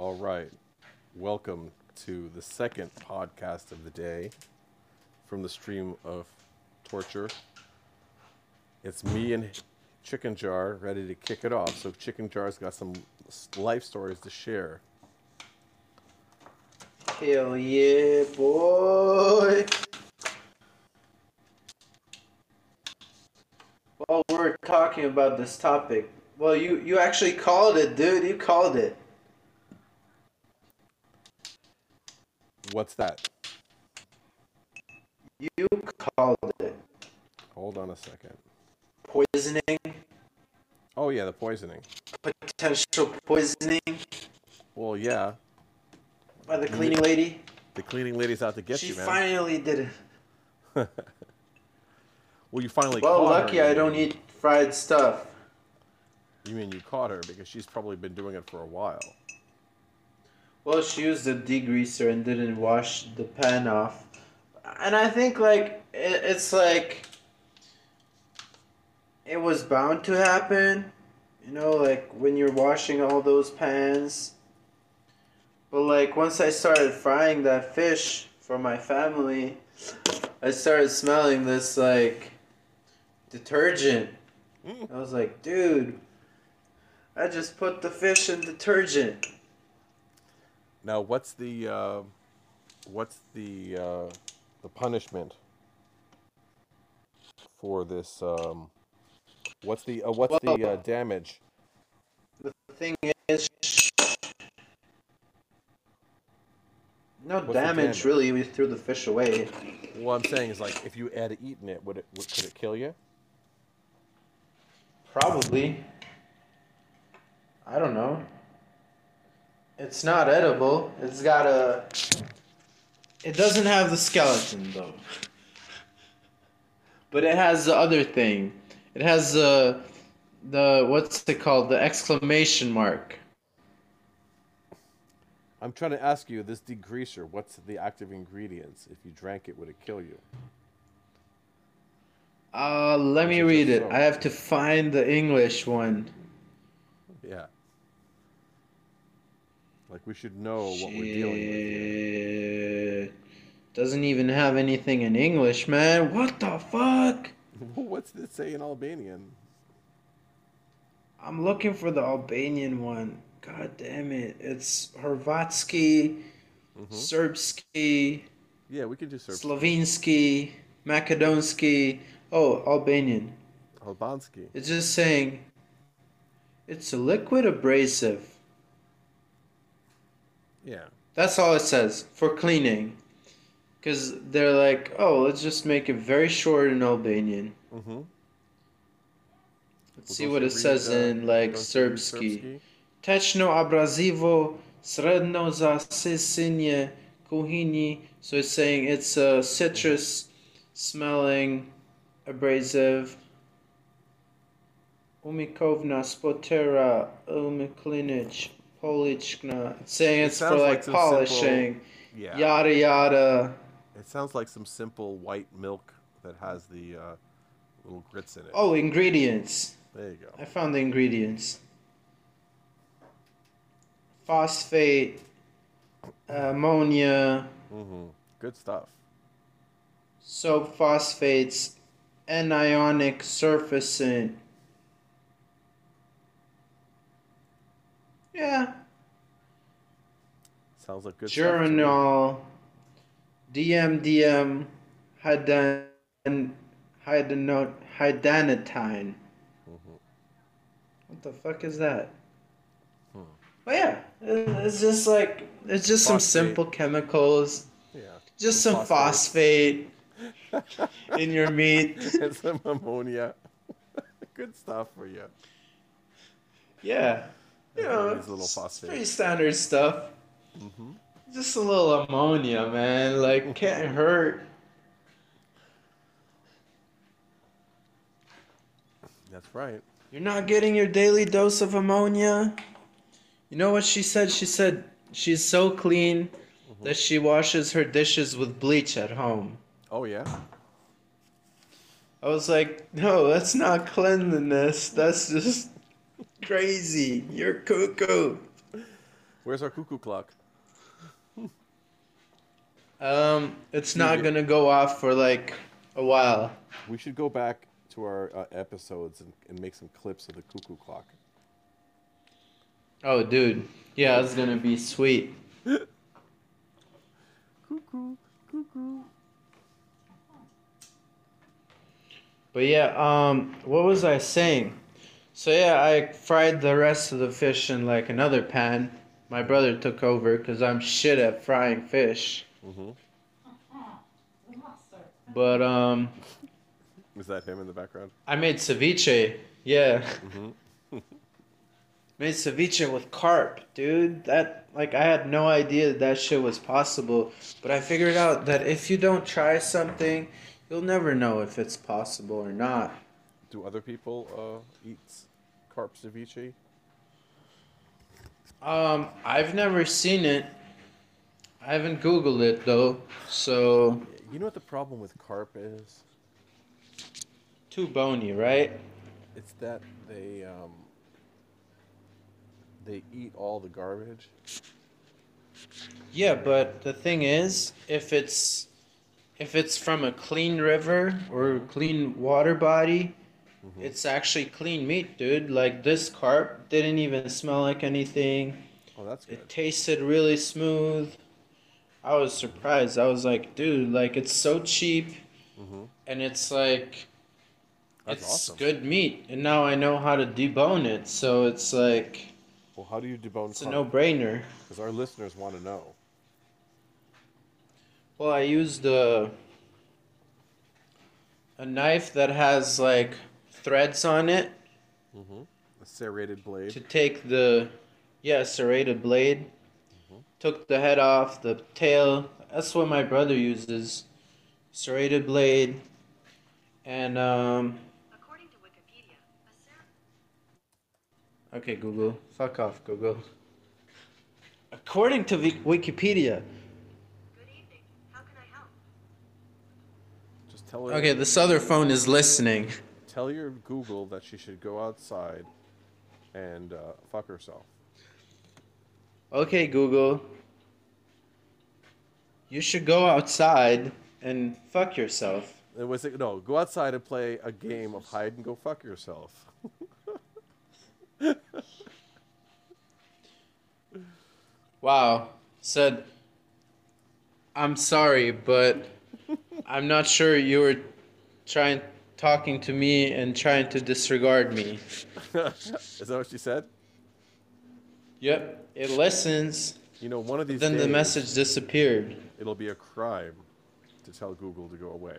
All right. Welcome to the second podcast of the day from the stream of torture. It's me and Chicken Jar ready to kick it off. So Chicken Jar's got some life stories to share. Hell yeah, boy. While we're talking about this topic, well, you actually called it, dude. You called it. What's that? You called it. Hold on a second. Poisoning. Oh, yeah, the poisoning. Potential poisoning. Well, yeah. By the cleaning lady. The cleaning lady's out to get you, man. She finally did it. Well, you finally caught her. Well, lucky I don't eat fried stuff. You mean you caught her because she's probably been doing it for a while. Well, she used a degreaser and didn't wash the pan off. And I think, like, it's like it was bound to happen. You know, like, when you're washing all those pans. But, like, once I started frying that fish for my family, I started smelling this, like, detergent. I was like, dude, I just put the fish in detergent. Now, what's the punishment for this? What's the damage? The thing is, no damage really. We threw the fish away. What I'm saying is, like, if you had eaten it, could it kill you? Probably. I don't know. It's not edible. It's got a... It doesn't have the skeleton, though. But it has the other thing. It has the... What's it called? The exclamation mark. I'm trying to ask you, this degreaser, what's the active ingredients? If you drank it, would it kill you? Let me read it. I have to find the English one. Yeah. Like, we should know what we're dealing with here. Doesn't even have anything in English, man. What the fuck? What's this say in Albanian? I'm looking for the Albanian one. God damn it. It's Hrvatski, Serbski. Yeah, we could do Serbski. Slovenski, Macedonski. Oh, Albanian. Albanski. It's just saying it's a liquid abrasive. Yeah. That's all it says for cleaning. Because they're like, oh, let's just make it very short in Albanian. Mm-hmm. Let's see what it says in, like, Serbski. Techno abrasivo sredno za sisinje kuhinji. So it's saying it's a citrus smelling abrasive. Umikovna spotera umiklinich. It's saying it's for, like, polishing, simple, yeah. Yada yada. It sounds like some simple white milk that has the little grits in it. Oh, ingredients. There you go. I found the ingredients. Phosphate, ammonia. Mm-hmm. Good stuff. Soap phosphates, anionic surfactant. Yeah. Sounds like good Geranol, DMDM, hydanatine. Mm-hmm. What the fuck is that? Hmm. But yeah, it's just like, it's just phosphate. Some simple chemicals. Yeah. Just some phosphate in your meat. And some ammonia. Good stuff for you. Yeah. You know, it's pretty standard stuff. Mm-hmm. Just a little ammonia, man. Like, can't hurt. That's right. You're not getting your daily dose of ammonia. You know what she said? She said she's so clean that she washes her dishes with bleach at home. Oh, yeah? I was like, no, that's not cleanliness. That's just... crazy. You're cuckoo. Where's our cuckoo clock? It's not gonna go off for like a while. We should go back to our episodes and make some clips of the cuckoo clock. Oh, dude. Yeah, it's gonna be sweet. Cuckoo, cuckoo. But yeah, what was I saying? So yeah, I fried the rest of the fish in like another pan. My brother took over because I'm shit at frying fish. Mm-hmm. But was that him in the background? I made ceviche. Yeah. Mm-hmm. Made ceviche with carp, dude. That, like, I had no idea that shit was possible. But I figured out that if you don't try something, you'll never know if it's possible or not. Do other people eat carp ceviche? I've never seen it. I haven't Googled it, though, so... You know what the problem with carp is? Too bony, right? It's that they eat all the garbage. Yeah, but the thing is, if it's from a clean river or a clean water body, mm-hmm. It's actually clean meat, dude. Like, this carp didn't even smell like anything. Oh, that's good. It tasted really smooth. I was surprised. I was like, dude, like, it's so cheap, mm-hmm. and it's like, that's it's awesome. Good meat. And now I know how to debone it, so it's like... Well, how do you debone It's carp? A no-brainer. Because our listeners want to know. Well, I used a knife that has, like, threads on it. Mm-hmm. A serrated blade. To take the... Yeah, serrated blade. Took the head off, the tail. That's what my brother uses. Serrated blade. And, according to Wikipedia, okay, Google. Fuck off, Google. According to Wikipedia. Good evening. How can I help? Just tell her. Okay, this other phone is listening. Tell your Google that she should go outside and fuck herself. Okay, Google, you should go outside and fuck yourself. No, go outside and play a game of hide and go fuck yourself. Wow. Said, I'm sorry, but I'm not sure you were talking to me and trying to disregard me. Is that what she said? Yep, it listens. You know, one of these. Then days, the message disappeared. It'll be a crime to tell Google to go away.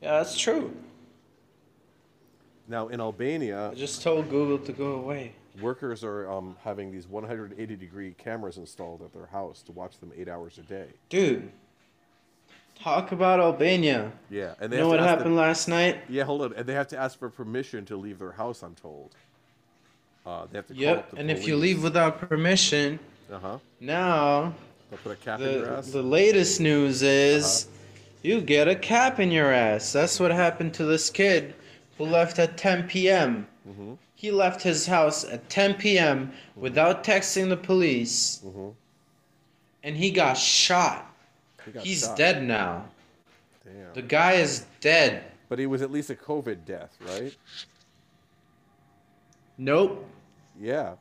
Yeah, that's true. Now in Albania, I just told Google to go away. Workers are having these 180-degree cameras installed at their house to watch them 8 hours a day. Dude, talk about Albania. Yeah, and they know what happened last night. Yeah, hold on, and they have to ask for permission to leave their house. I'm told. They have to call up the and police. If you leave without permission, now put a cap in your ass. The latest news is you get a cap in your ass. That's what happened to this kid who left at 10 p.m. Mm-hmm. He left his house at 10 p.m. Mm-hmm. without texting the police, mm-hmm. and he got shot. He's dead now. Damn. The guy is dead. But he was at least a COVID death, right? Nope. Yeah.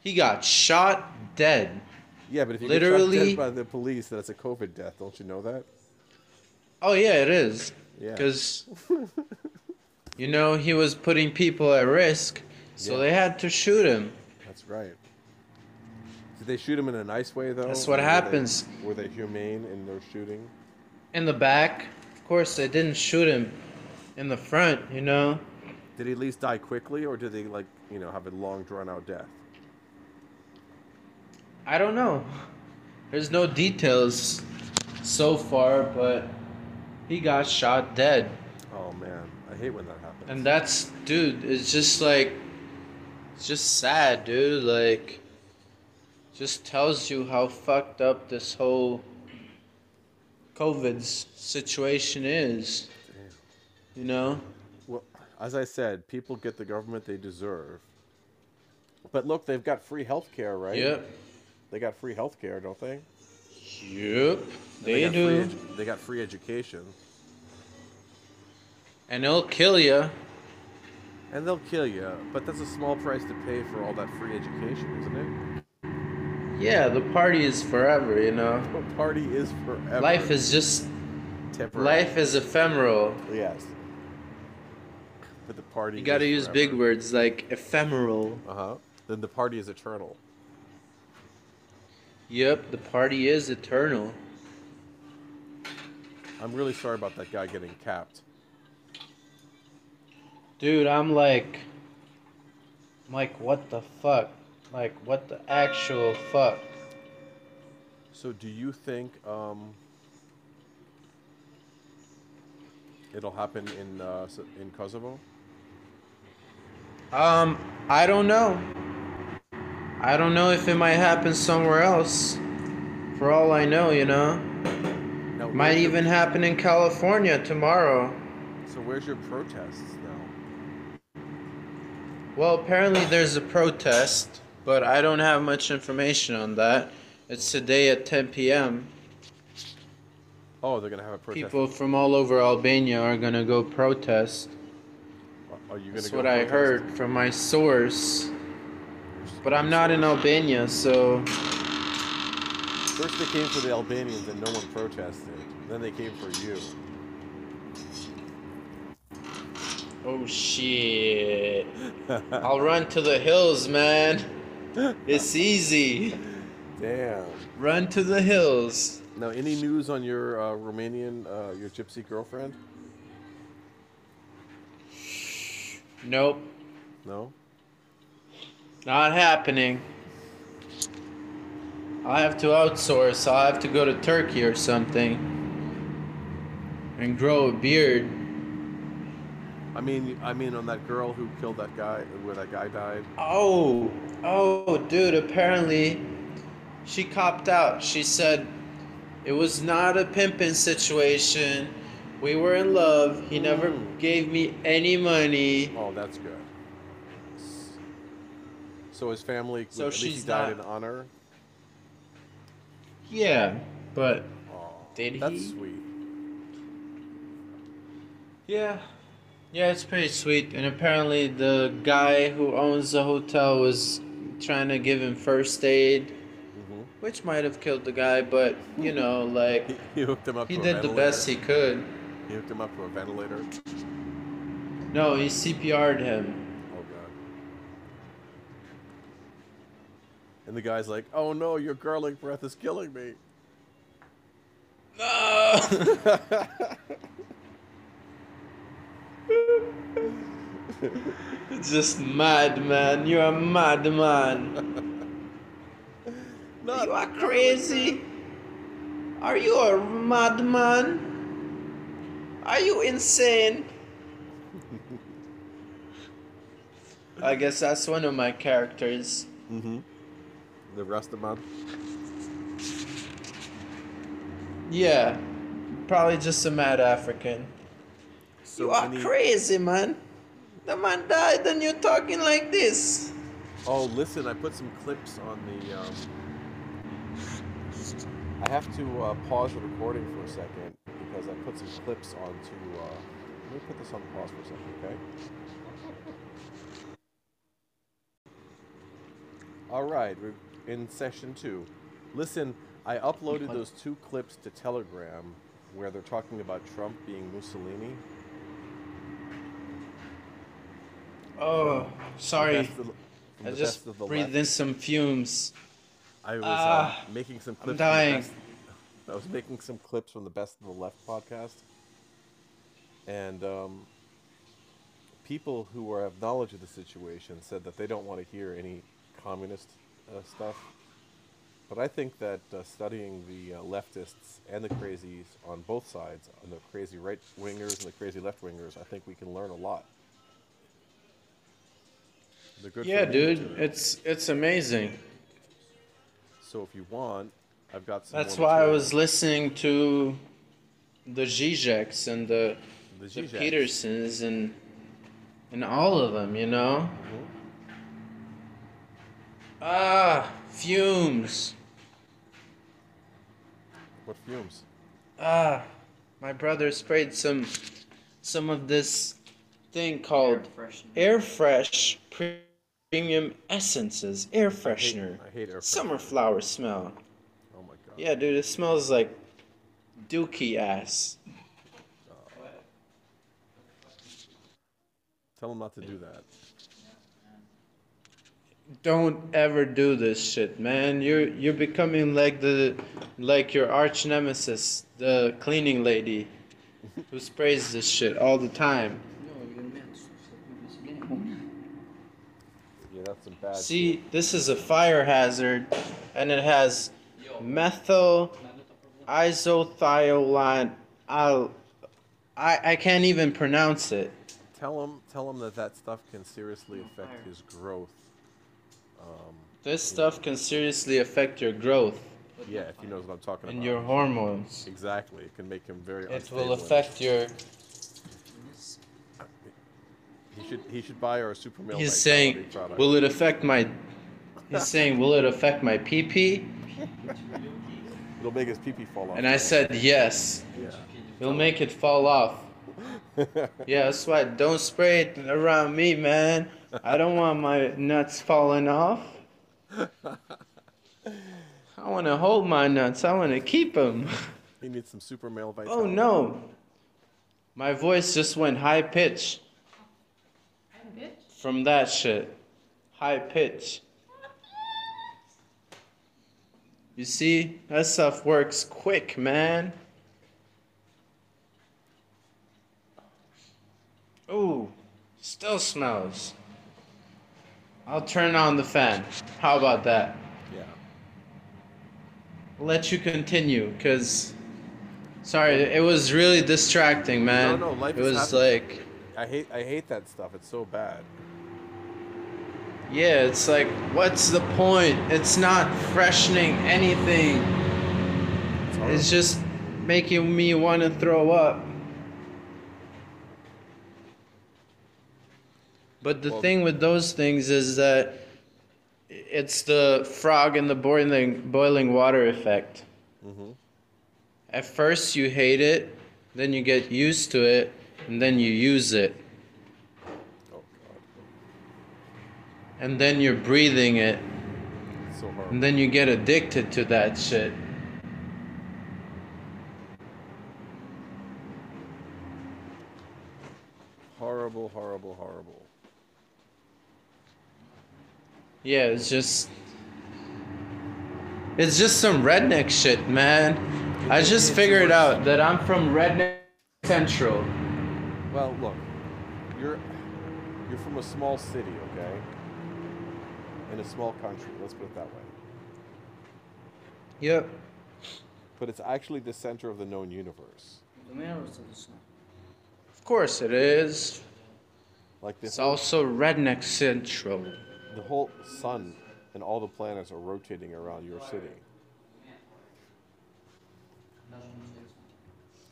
He got shot dead. Yeah, but if you literally get shot dead by the police, that's a COVID death. Don't you know that? Oh, yeah, it is. Yeah. Because, you know, he was putting people at risk, so they had to shoot him. That's right. Did they shoot him in a nice way, though? That's what happens. Were they humane in their shooting? In the back? Of course, they didn't shoot him in the front, you know? Did he at least die quickly, or did they, like, you know, have a long, drawn-out death? I don't know. There's no details so far, but he got shot dead. Oh, man. I hate when that happens. And that's, dude, it's just, like, it's just sad, dude. Like, just tells you how fucked up this whole COVID situation is. Damn. You know? As I said, people get the government they deserve But look, they've got free healthcare, right? Yep. They got free healthcare, don't they? Yep, they do. They got free education. And they'll kill you. And they'll kill you, but that's a small price to pay for all that free education, isn't it? Yeah, the party is forever, you know. The party is forever. Life is just temporary. Life is ephemeral. Yes. But the party. You got to use big words like ephemeral. Uh-huh. Then the party is eternal. Yep, the party is eternal. I'm really sorry about that guy getting capped. Dude, I'm like, what the fuck? Like, what the actual fuck? So do you think it'll happen in Kosovo? I don't know. I don't know if it might happen somewhere else. For all I know, you know? Now, might even happen in California tomorrow. So where's your protests now? Well, apparently there's a protest, but I don't have much information on that. It's today at 10 p.m. Oh, they're going to have a protest. People from all over Albania are going to go protest. Are you going to go protest? That's what I heard from my source. But I'm not in Albania, so... First they came for the Albanians and no one protested. Then they came for you. Oh, shit. I'll run to the hills, man. It's easy. Damn. Run to the hills. Now, any news on your Romanian, your gypsy girlfriend? Nope. No? Not happening. I'll have to outsource. I'll have to go to Turkey or something and grow a beard. I mean on that girl who killed that guy, where that guy died. Oh, dude, apparently she copped out. She said it was not a pimping situation. We were in love. He never gave me any money. Oh, that's good. So his family, so at least he died in honor? Yeah, but did he? That's sweet. Yeah. Yeah, it's pretty sweet. And apparently the guy who owns the hotel was trying to give him first aid, which might have killed the guy, but, you know, like, he hooked him up. He did the best he could. He hooked him up to a ventilator? No, he CPR'd him. And the guy's like, oh no, your garlic breath is killing me. No! Just mad, man. You're a madman. You are crazy. Are you a madman? Are you insane? I guess that's one of my characters. Mm-hmm. The rest of month. Yeah, probably just a mad African. So you are crazy, man. The man died and you're talking like this. Oh, listen, I put some clips on the... I have to pause the recording for a second because I put some clips onto... Let me put this on pause for a second, okay? All right, we're in session 2. Listen, I uploaded those 2 clips to Telegram where they're talking about Trump being Mussolini. Oh, sorry. I just breathed in some fumes. I was making some clips. I'm dying. I was making some clips from the Best of the Left podcast. And people who are of knowledge of the situation said that they don't want to hear any communist stuff. But I think that studying the leftists and the crazies on both sides, on the crazy right-wingers and the crazy left-wingers, I think we can learn a lot. They're good. Yeah, dude, it's amazing. So if you want, I've got some. That's why I was listening to the Zizeks and the Petersons and all of them, you know? Mm-hmm. Ah, fumes. What fumes? Ah, my brother sprayed some of this thing called Air Fresh Premium Essences Air Freshener. I hate Air Fresh. Summer flower smell. Oh my god. Yeah, dude, it smells like dookie ass. Tell him not to do that. Don't ever do this shit, man. You're becoming like your arch nemesis, the cleaning lady, who sprays this shit all the time. Yeah, that's a bad. See, this is a fire hazard, and it has methyl isothiolate. I can't even pronounce it. Tell him that stuff can seriously affect his growth. This stuff can seriously affect your growth. Yeah, if he knows what I'm talking about. And your hormones. Exactly. It can make him very unstable. It will affect your... He should buy our super male. He's saying, product. Will it affect my... He's saying, will it affect my pee-pee? It'll make his pee-pee fall off. And I said, yes. Yeah. It'll make it fall off. Yeah, that's why don't spray it around me, man. I don't want my nuts falling off. I want to hold my nuts. I want to keep them. He needs some super male vitality. Oh, no. My voice just went high-pitched. High-pitched? From that shit. High-pitched. You see? That stuff works quick, man. Ooh, still smells. I'll turn on the fan. How about that? Yeah. I'll let you continue, cause sorry, it was really distracting, man. No, life is happening. Like I hate that stuff. It's so bad. Yeah, it's like, what's the point? It's not freshening anything. It's just making me want to throw up. But the thing with those things is that it's the frog in the boiling water effect. Mm-hmm. At first you hate it, then you get used to it, and then you use it. Oh, God. And then you're breathing it. It's so hard. And then you get addicted to that shit. Horrible, horrible, horrible. Yeah, it's just some redneck shit, man. I just figured out that I'm from redneck central. Well, look, you're from a small city, okay? In a small country, let's put it that way. Yep. But it's actually the center of the known universe. Of course it is. Like this. It's also redneck central. The whole sun and all the planets are rotating around your city.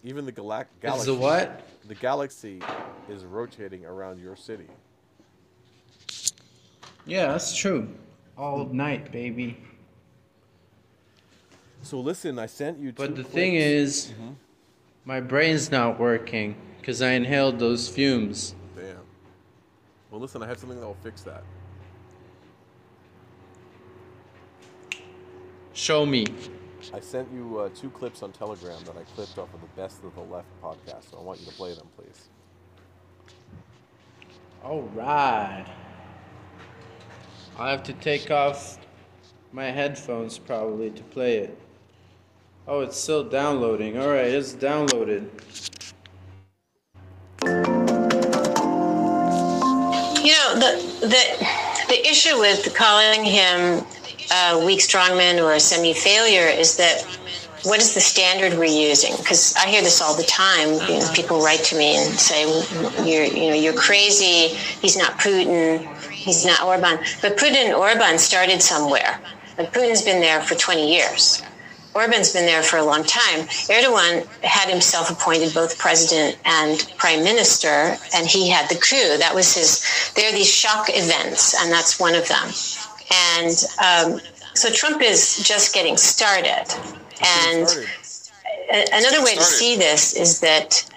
Even the galaxy. Is the what? The galaxy is rotating around your city. Yeah, that's true. All night, baby. So listen, I sent you. But the thing is, mm-hmm. My brain's not working because I inhaled those fumes. Damn. Well, listen, I have something that will fix that. Show me. I sent you 2 clips on Telegram that I clipped off of the Best of the Left podcast, so I want you to play them, please. All right. I'll have to take off my headphones probably to play it. Oh, it's still downloading. All right, it's downloaded. You know, the issue with calling him... weak strongman or a semi-failure is that what is the standard we're using? Because I hear this all the time. You know, people write to me and say, you're crazy. He's not Putin. He's not Orban. But Putin and Orban started somewhere. Like Putin's been there for 20 years. Orban's been there for a long time. Erdogan had himself appointed both president and prime minister, and he had the coup. That was his. There are these shock events, and that's one of them. And so Trump is just getting started. And another way to see this is that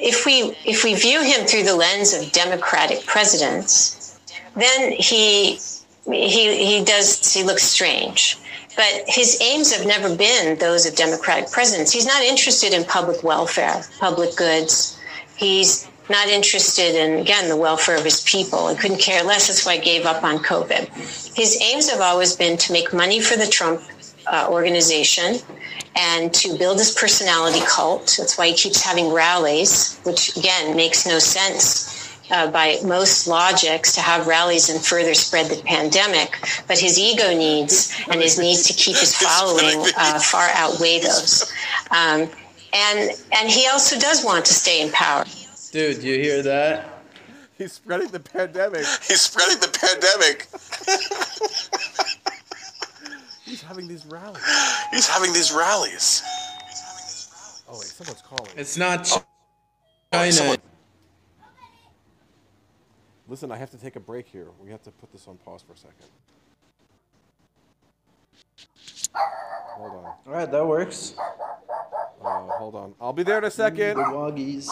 if we view him through the lens of Democratic presidents, then he looks strange. But his aims have never been those of Democratic presidents. He's not interested in public welfare, public goods. He's not interested in, again, the welfare of his people. He couldn't care less. That's why he gave up on COVID. His aims have always been to make money for the Trump organization and to build his personality cult. That's why he keeps having rallies, which, again, makes no sense. By most logics, to have rallies and further spread the pandemic, but his ego needs and his needs to keep his following far outweigh those. And he also does want to stay in power. Dude, you hear that? He's spreading the pandemic. He's spreading the pandemic. He's having these rallies. He's having these rallies. Oh, wait, someone's calling. It's not China. Listen, I have to take a break here. We have to put this on pause for a second. Hold on. All right, that works. Hold on. I'll be there in a second. The Woggies.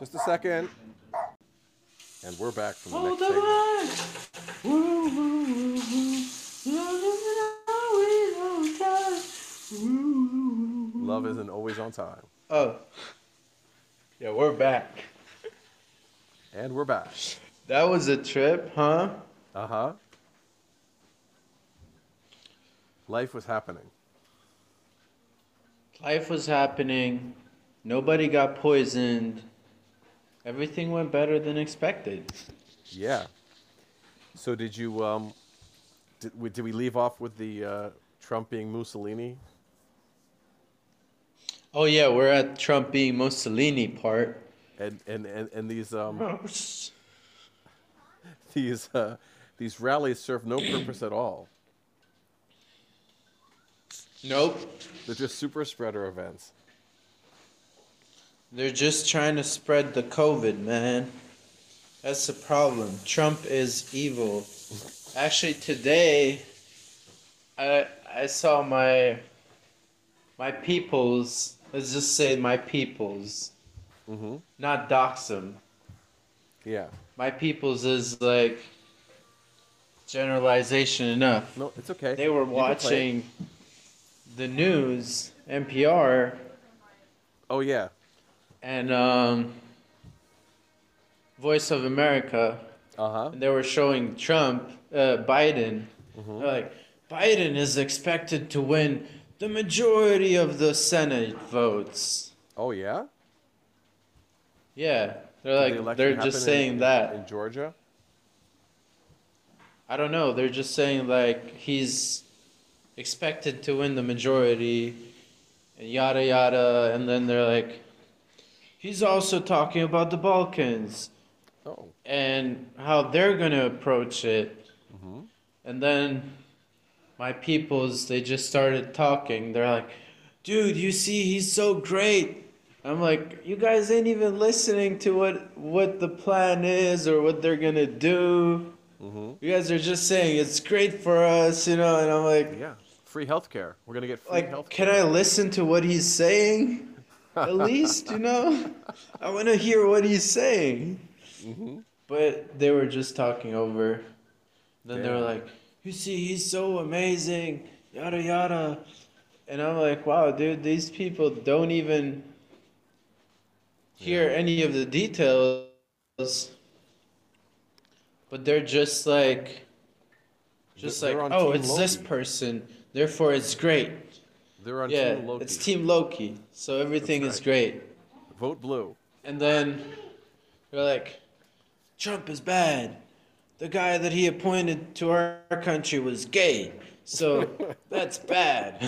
Just a second. And we're back from the next segment. Love isn't always on time. Oh. Yeah, we're back. And we're back. That was a trip, huh? Uh-huh. Life was happening. Life was happening. Nobody got poisoned. Everything went better than expected. Yeah. So did you, did we leave off with the Trump being Mussolini? Oh, yeah, we're at Trump being Mussolini part. And these rallies serve no purpose at all. Nope. They're just super spreader events. They're just trying to spread the COVID, man. That's the problem. Trump is evil. Actually, today I saw my peoples. Let's just say my peoples. Mm-hmm. Not dox them. Yeah. My people's is like generalization enough. No, it's okay. They were watching the news, NPR. Oh, yeah. And Voice of America. Uh-huh. And they were showing Trump, Biden. Mm-hmm. They're like, Biden is expected to win the majority of the Senate votes. Oh, yeah? Yeah, they're just saying that. In Georgia? I don't know. They're just saying, like, he's expected to win the majority, and yada, yada. And then they're like, he's also talking about the Balkans. Oh. And how they're going to approach it. Mm-hmm. And then my peoples, they just started talking. They're like, dude, you see, he's so great. I'm like, you guys ain't even listening to what the plan is or what they're going to do. Mm-hmm. You guys are just saying it's great for us, you know, and I'm like... Yeah, free healthcare. We're going to get free healthcare. Can I listen to what he's saying? At least, you know? I want to hear what he's saying. Mm-hmm. But they were just talking over. Then They were like, you see, he's so amazing, yada, yada. And I'm like, wow, dude, these people don't even... hear any of the details, but they're just like oh, it's Loki. This person, therefore it's great. They're on Team Loki. It's Team Loki, so everything is great. Vote blue. And then they're like, Trump is bad. The guy that he appointed to our country was gay, so that's bad.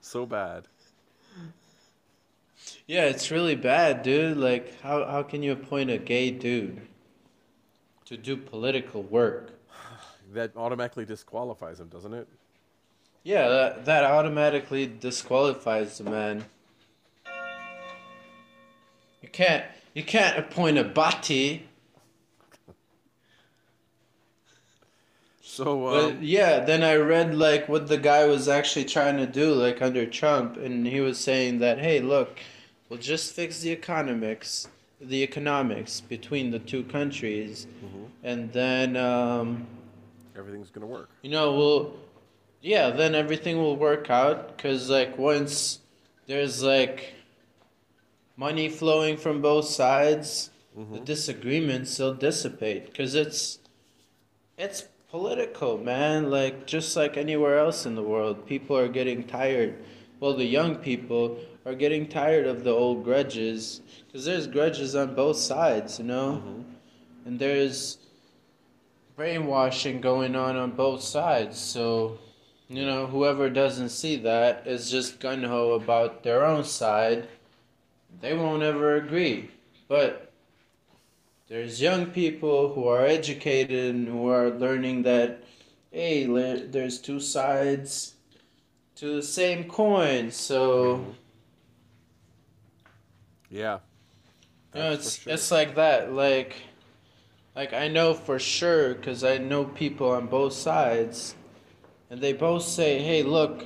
So bad. Yeah, it's really bad, dude. Like, how can you appoint a gay dude to do political work? That automatically disqualifies him, doesn't it? Yeah, that automatically disqualifies the man. You can't appoint a bati. So but yeah, then I read like what the guy was actually trying to do, like under Trump, and he was saying that, hey, look, we'll just fix the economics between the two countries, mm-hmm. and then everything's gonna work. You know, then everything will work out, because like once there's like money flowing from both sides, mm-hmm. the disagreements will dissipate, because it's political, man. Like just like anywhere else in the world, people are getting tired. Well, the young people are getting tired of the old grudges, because there's grudges on both sides, you know? Mm-hmm. And there's brainwashing going on both sides. So, you know, whoever doesn't see that is just gung-ho about their own side. They won't ever agree. But there's young people who are educated and who are learning that, hey, there's two sides to the same coin, so... Mm-hmm. Yeah. You know, it's like that. Like I know for sure, because I know people on both sides, and they both say, hey, look,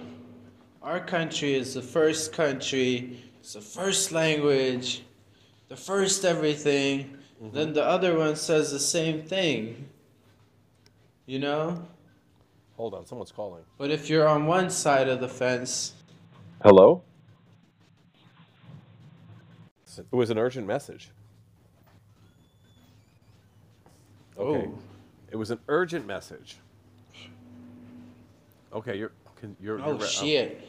our country is the first country, it's the first language, the first everything. Mm-hmm. Then the other one says the same thing. You know? Hold on, someone's calling. But if you're on one side of the fence... Hello? It was an urgent message. Okay. Oh. It was an urgent message. Okay, you're shit.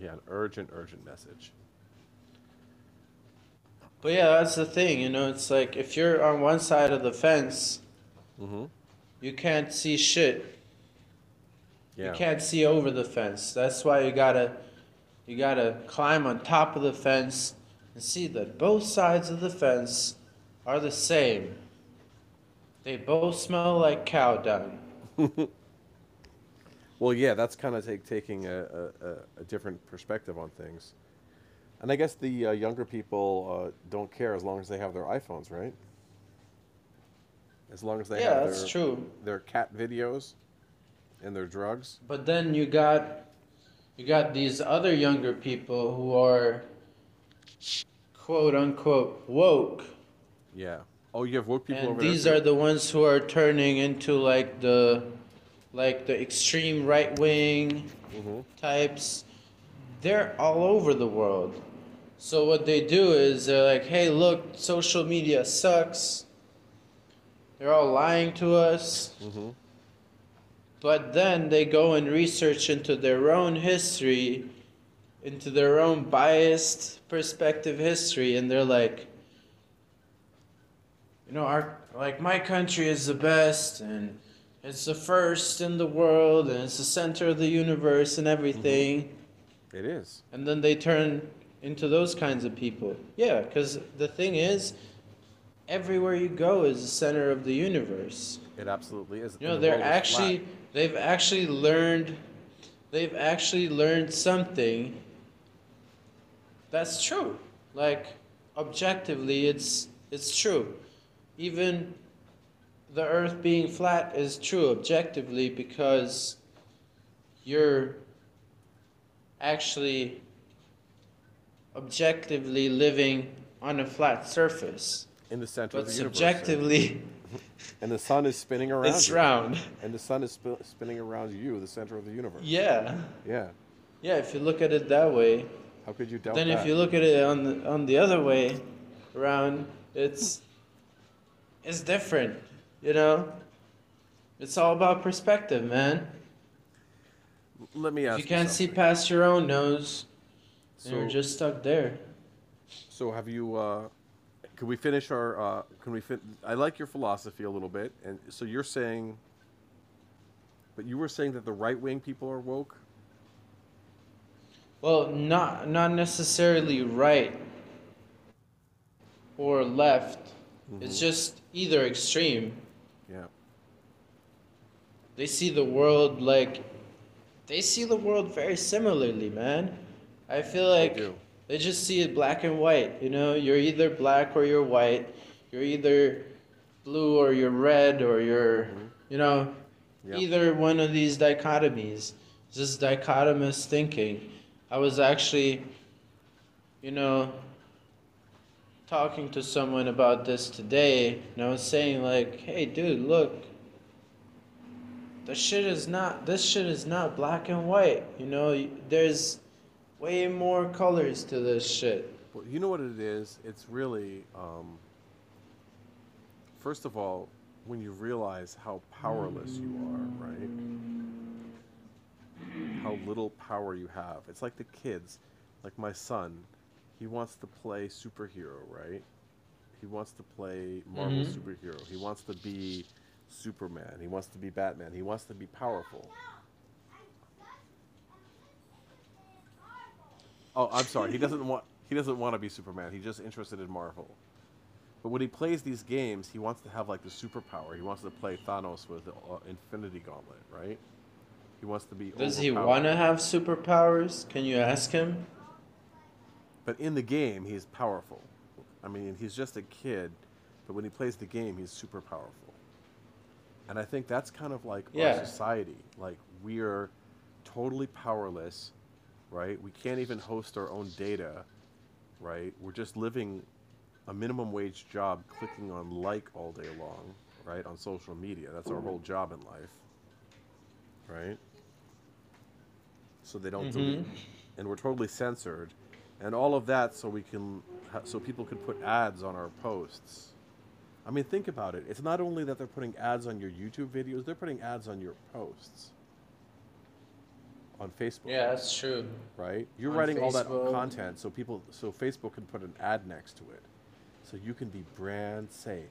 Yeah, an urgent message. But yeah, that's the thing, you know, it's like if you're on one side of the fence, mm-hmm. you can't see shit. Yeah. You can't see over the fence. That's why you gotta climb on top of the fence. See that both sides of the fence are the same. They both smell like cow dung. Well, yeah, that's kind of taking a different perspective on things. And I guess the younger people don't care as long as they have their iPhones, right? As long as they have that's true. Their cat videos and their drugs. But then you got these other younger people who are quote unquote woke. Yeah. Oh, you have woke people and over there. These are the ones who are turning into like the extreme right wing mm-hmm. types. They're all over the world. So what they do is they're like, hey, look, social media sucks. They're all lying to us. Mm-hmm. But then they go and research into their own history, into their own biased perspective history, and they're like, you know, my country is the best, and it's the first in the world, and it's the center of the universe and everything. Mm-hmm. It is. And then they turn into those kinds of people. Yeah, because the thing is, everywhere you go is the center of the universe. It absolutely is. You know, they've actually learned something that's true. Like, objectively, it's true. Even the Earth being flat is true objectively, because you're actually objectively living on a flat surface. In the center of the universe. But subjectively... And the sun is spinning around it's you. Round. And the sun is spinning around you, the center of the universe. Yeah. Yeah. Yeah, if you look at it that way... How could you doubt that? Then if you look at it on the other way around, it's different, you know? It's all about perspective, man. Let me ask you something. If you can't see past your own nose, you're just stuck there. So have you... Can we finish our... I like your philosophy a little bit. And so you're saying... But you were saying that the right-wing people are woke? Well, not necessarily right or left. Mm-hmm. It's just either extreme. Yeah. They see the world very similarly, man. I feel like they just see it black and white, you know? You're either black or you're white. You're either blue or you're red or you're, mm-hmm. you know? Yep. Either one of these dichotomies, this dichotomous thinking. I was actually, you know, talking to someone about this today, and I was saying like, hey dude, look, this shit is not black and white, you know, there's way more colors to this shit. Well, you know what it is? It's really, first of all, when you realize how powerless you are, right? How little power you have. It's like the kids, like my son, he wants to play superhero, right? He wants to play Marvel superhero. He wants to be Superman. He wants to be Batman. He wants to be powerful. Oh, I'm sorry. He doesn't want to be Superman. He's just interested in Marvel. But when he plays these games, he wants to have like the superpower. He wants to play Thanos with the Infinity Gauntlet, right? He wants to be. Does he want to have superpowers? Can you ask him? But in the game, he's powerful. I mean, he's just a kid, but when he plays the game, he's super powerful. And I think that's kind of like our society. Like, we're totally powerless, right? We can't even host our own data, right? We're just living a minimum wage job, clicking on like all day long, right? On social media. That's our whole job in life, right? So they don't delete. And we're totally censored. And all of that so we can, so people can put ads on our posts. I mean, think about it. It's not only that they're putting ads on your YouTube videos, they're putting ads on your posts. On Facebook. Yeah, that's true. Right? You're writing Facebook. All that content so people, so Facebook can put an ad next to it. So you can be brand safe.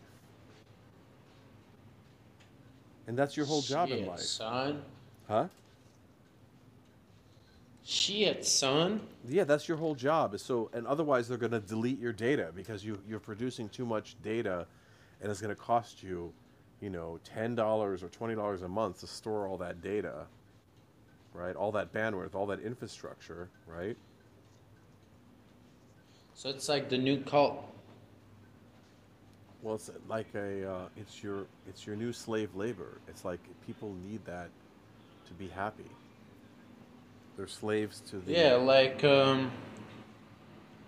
And that's your whole job in life. Son. Huh? Shit, son. Yeah, that's your whole job. So, and otherwise they're going to delete your data because you're producing too much data, and it's going to cost you, you know, $10 or $20 a month to store all that data, right? All that bandwidth, all that infrastructure, right? So it's like the new cult. Well, it's like a it's your new slave labor. It's like people need that to be happy. They're slaves to the... Yeah,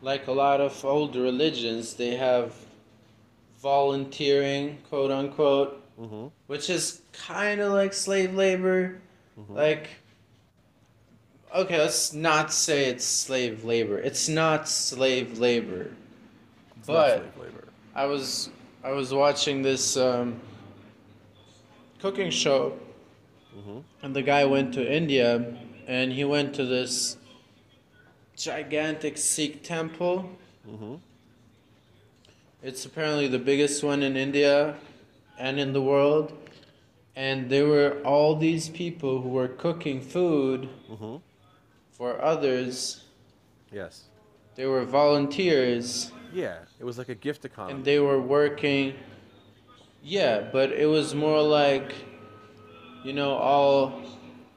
like a lot of old religions, they have volunteering, quote unquote, which is kind of like slave labor. Like, okay, let's not say it's slave labor. It's not slave labor. It's but not slave labor. I was watching this cooking show, and the guy went to India. And he went to this gigantic Sikh temple. It's apparently the biggest one in India and in the world. And there were all these people who were cooking food for others. Yes. They were volunteers. Yeah, it was like a gift economy. And they were working. Yeah, but it was more like, you know, all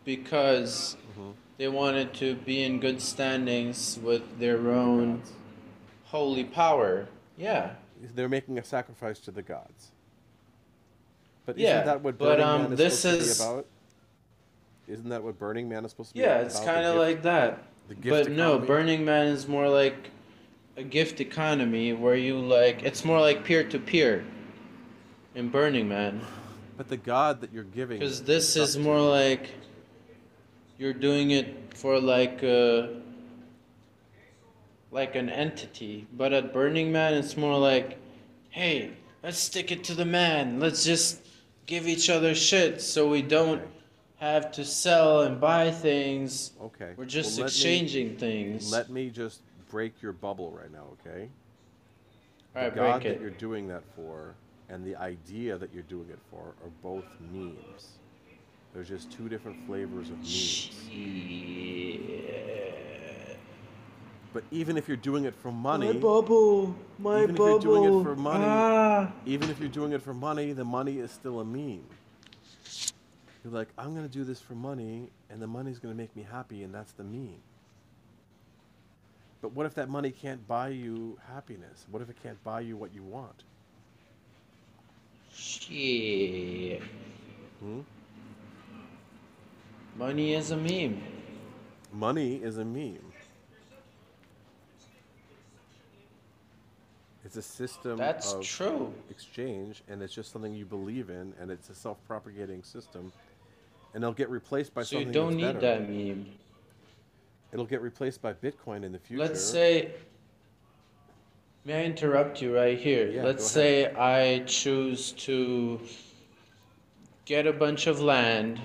because... They wanted to be in good standings with their own holy power. Yeah. They're making a sacrifice to the gods. But isn't that what Burning Man is supposed to be about? Isn't that what Burning Man is supposed to be about? Yeah, it's kind of like that. The gift economy? But no, Burning Man is more like a gift economy where you like... It's more like peer-to-peer in Burning Man. But the god that you're giving... Because this is more like... You're doing it for like an entity, but at Burning Man it's more like, hey, let's stick it to the man. Let's just give each other shit so we don't have to sell and buy things. Okay. We're just exchanging things. Let me just break your bubble right now, okay? All right, break it. The god that you're doing that for and the idea that you're doing it for are both memes. There's just two different flavors of memes. Yeah. But even if you're doing it for money, even if you're doing it for money, even if you're doing it for money, the money is still a meme. You're like, I'm gonna do this for money, and the money's gonna make me happy, and that's the meme. But what if that money can't buy you happiness? What if it can't buy you what you want? Shit. Money is a meme. Money is a meme. It's a system of exchange, and it's just something you believe in, and it's a self-propagating system. And it'll get replaced by something that's better. So you don't need that meme. It'll get replaced by Bitcoin in the future. Let's say... May I interrupt you right here? Yeah, let's say I choose to get a bunch of land,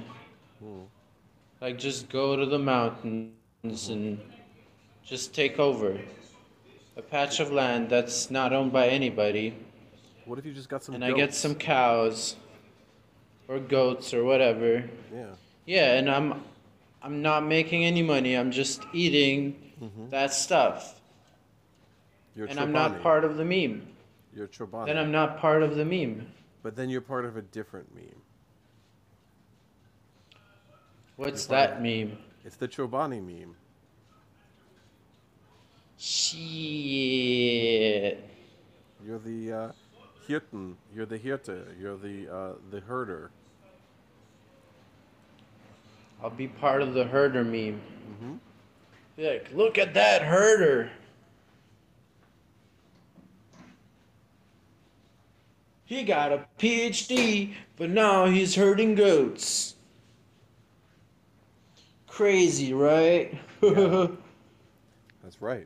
like just go to the mountains and just take over a patch of land that's not owned by anybody. What if you just got some goats? I get some cows or goats or whatever. Yeah. Yeah, and I'm not making any money. I'm just eating that stuff. And Chobani. I'm not part of the meme. You're Chobani. Then I'm not part of the meme. But then you're part of a different meme. What's that meme? It's the Chobani meme. Shit. You're the Hirten. You're the Hirte. You're the herder. I'll be part of the herder meme. Like, look at that herder. He got a PhD, but now he's herding goats. Crazy, right? Yeah. That's right.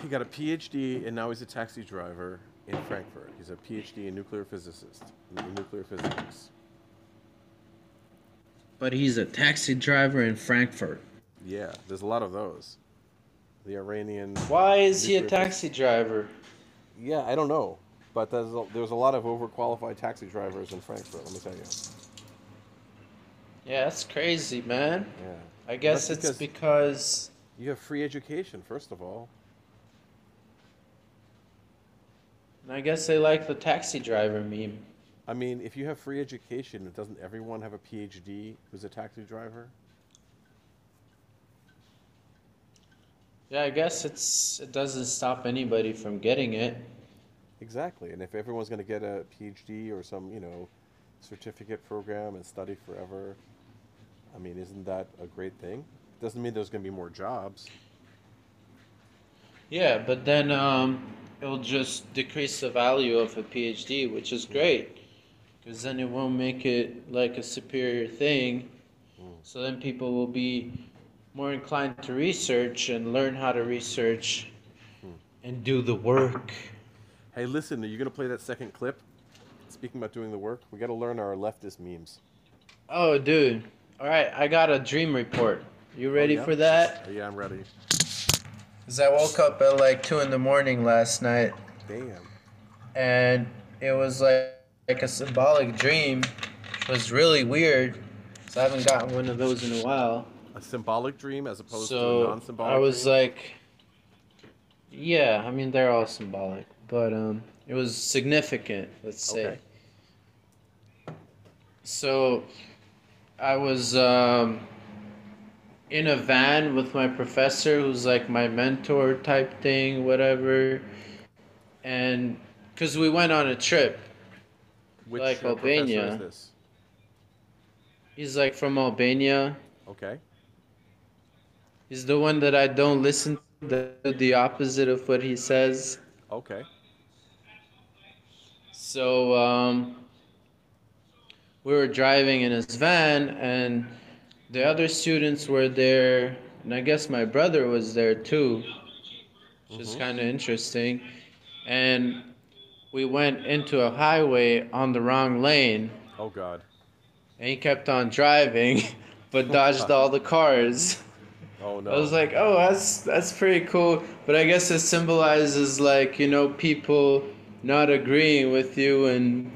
He got a PhD, and now he's a taxi driver in Frankfurt. He's a PhD in nuclear physics. But he's a taxi driver in Frankfurt. Yeah, there's a lot of those. The Iranian... Why is he a taxi driver? Yeah, I don't know, but there's a lot of overqualified taxi drivers in Frankfurt, let me tell you. Yeah, that's crazy, man. Yeah. I guess that's it's because... You have free education, first of all. And I guess they like the taxi driver meme. I mean, if you have free education, doesn't everyone have a PhD who's a taxi driver? Yeah, I guess it doesn't stop anybody from getting it. Exactly, and if everyone's going to get a PhD or some, you know, certificate program and study forever, I mean, isn't that a great thing? It doesn't mean there's going to be more jobs. Yeah, but then it'll just decrease the value of a PhD, which is great, because then it won't make it like a superior thing. So then people will be more inclined to research and learn how to research and do the work. Hey, listen, are you going to play that second clip? Speaking about doing the work, we got to learn our leftist memes. Oh, dude. All right, I got a dream report. You ready for that? Oh, yeah, I'm ready. Because I woke up at like 2 in the morning last night. Damn. And it was like a symbolic dream. It was really weird. So I haven't gotten one of those in a while. A symbolic dream as opposed to a non-symbolic dream? I was like, yeah, I mean, they're all symbolic, but it was significant, let's say. Okay. So I was in a van with my professor, who's like my mentor type thing, whatever. And because we went on a trip, which like Albania. Professor is this? He's like from Albania. Okay. He's the one that I don't listen to the opposite of what he says. Okay. So we were driving in his van, and the other students were there, and I guess my brother was there too, which is kind of interesting. And we went into a highway on the wrong lane. Oh, God. And he kept on driving, but dodged all the cars. Oh, no. I was like, oh, that's pretty cool. But I guess it symbolizes, like, you know, people not agreeing with you and,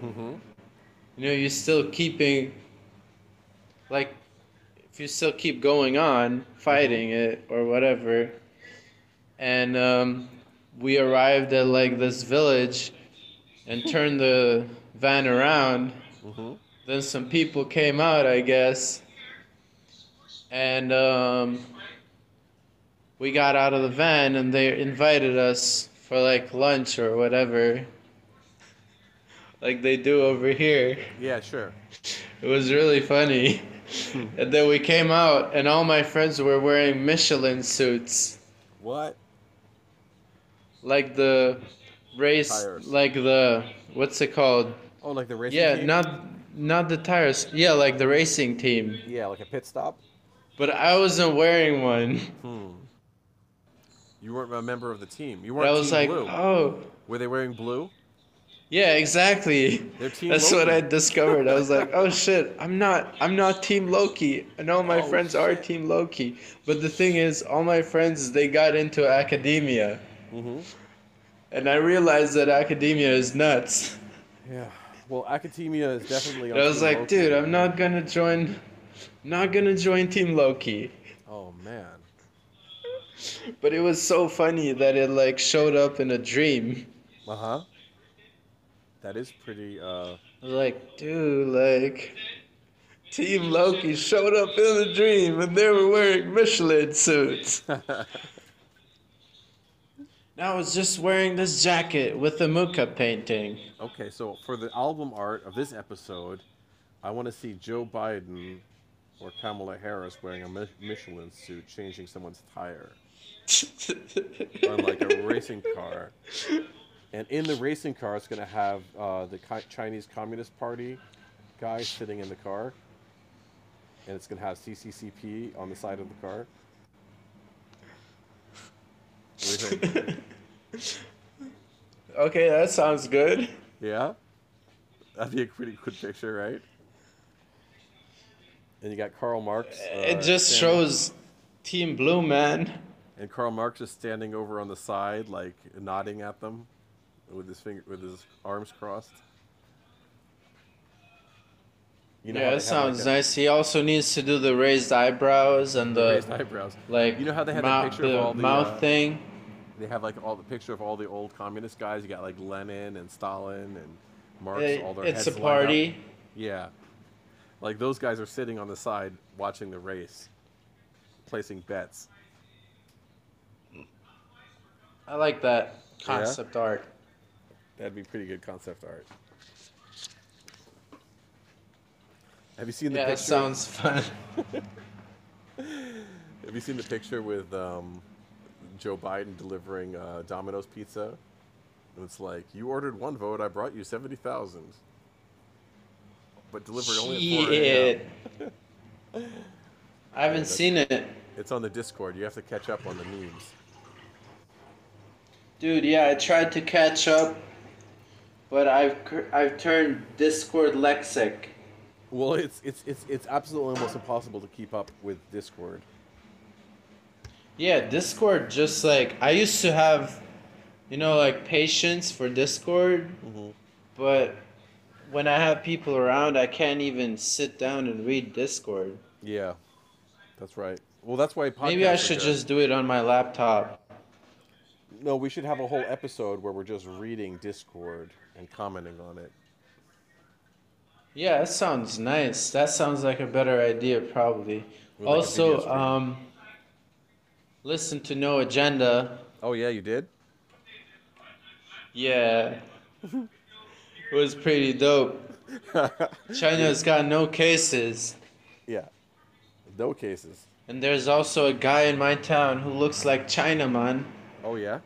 you know, you're still keeping, like, if you still keep going on, fighting it or whatever. And we arrived at, like, this village and turned the van around. Then some people came out, I guess. And we got out of the van and they invited us for like lunch or whatever. like they do over here. Yeah, sure. It was really funny. And then we came out, and all my friends were wearing Michelin suits. What? Like the race, tires. Like the, what's it called? Oh, like the racing team? Yeah, not the tires. Yeah, like the racing team. Yeah, like a pit stop? But I wasn't wearing one. You weren't a member of the team. You weren't team blue. Oh. Were they wearing blue? Yeah, exactly. That's Loki. What I discovered. I was like, oh shit, I'm not Team Loki. And all my friends are Team Loki. But the thing is, all my friends, they got into academia. Mm-hmm. And I realized that academia is nuts. Yeah. Well, academia is definitely on Team Loki. I was like, dude, I'm not gonna join Team Loki. Oh man. But it was so funny that it like showed up in a dream. Uh-huh. That is pretty, like, dude, like, Team Loki showed up in the dream, and they were wearing Michelin suits. Now I was just wearing this jacket with the Mucha painting. Okay, so for the album art of this episode, I want to see Joe Biden or Kamala Harris wearing a Michelin suit changing someone's tire. Or, like, a racing car. And in the racing car, it's going to have the Chinese Communist Party guy sitting in the car. And it's going to have CCCP on the side of the car. What do you think? Okay, that sounds good. Yeah? That'd be a pretty good picture, right? And you got Karl Marx. It just shows Team Blue, man. And Karl Marx is standing over on the side, like, nodding at them. With his arms crossed. You know, yeah, that sounds like nice. He also needs to do the raised eyebrows and the raised eyebrows. Like, you know how they had that picture of all the mouth thing. They have like all the picture of all the old communist guys. You got like Lenin and Stalin and Marx. All their heads. It's a party. Yeah, like those guys are sitting on the side watching the race, placing bets. I like that concept art. That'd be pretty good concept art. Have you seen the picture? Yeah, it sounds fun. Have you seen the picture with Joe Biden delivering Domino's pizza? And it's like, you ordered one vote, I brought you 70,000. But delivered only at 4 a.m. I haven't seen it. It's on the Discord. You have to catch up on the memes. Dude, yeah, I tried to catch up. But I've turned Discord lexic. Well, it's absolutely almost impossible to keep up with Discord. Yeah, Discord just like I used to have, you know, like patience for Discord. Mm-hmm. But when I have people around, I can't even sit down and read Discord. Yeah, that's right. Well, that's why podcasts maybe I should just do it on my laptop. No, we should have a whole episode where we're just reading Discord and commenting on it. Yeah, that sounds nice. That sounds like a better idea, probably. We'll also, listen to No Agenda. Oh, yeah, you did? Yeah. It was pretty dope. China's got no cases. Yeah, no cases. And there's also a guy in my town who looks like Chinaman. Oh, yeah?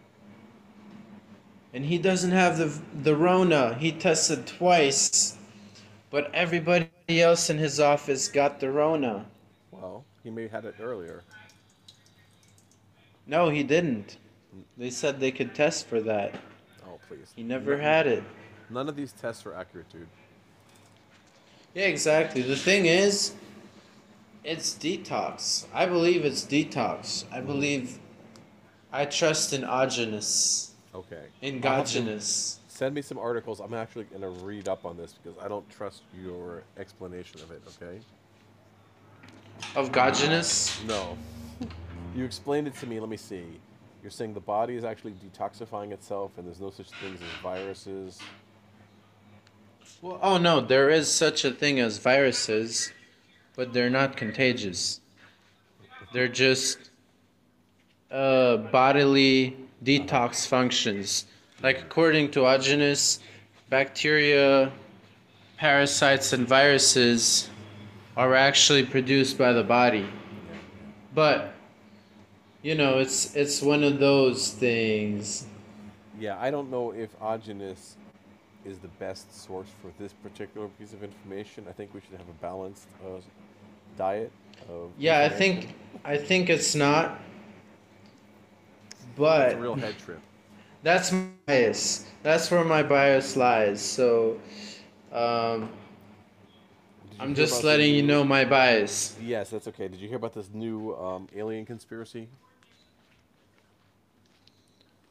And he doesn't have the Rona. He tested twice, but everybody else in his office got the Rona. Well, he may have had it earlier. No, he didn't. They said they could test for that. Oh, please. He never had it. None of these tests were accurate, dude. Yeah, exactly. The thing is, it's detox. I believe it's detox. I trust in Ogenus. Okay. Endogenous. Send me some articles. I'm actually going to read up on this because I don't trust your explanation of it, okay? Of Gogenus? No. You explained it to me. Let me see. You're saying the body is actually detoxifying itself and there's no such things as viruses. Well, oh, no. There is such a thing as viruses, but they're not contagious. They're just bodily detox functions. Like, according to Ogenus, bacteria, parasites, and viruses are actually produced by the body. But, you know, it's one of those things. Yeah, I don't know if Ogenus is the best source for this particular piece of information. I think we should have a balanced diet of I think it's not. But it's a real head trip. That's my bias. That's where my bias lies. So I'm just letting you know my bias. Yes, that's okay. Did you hear about this new alien conspiracy?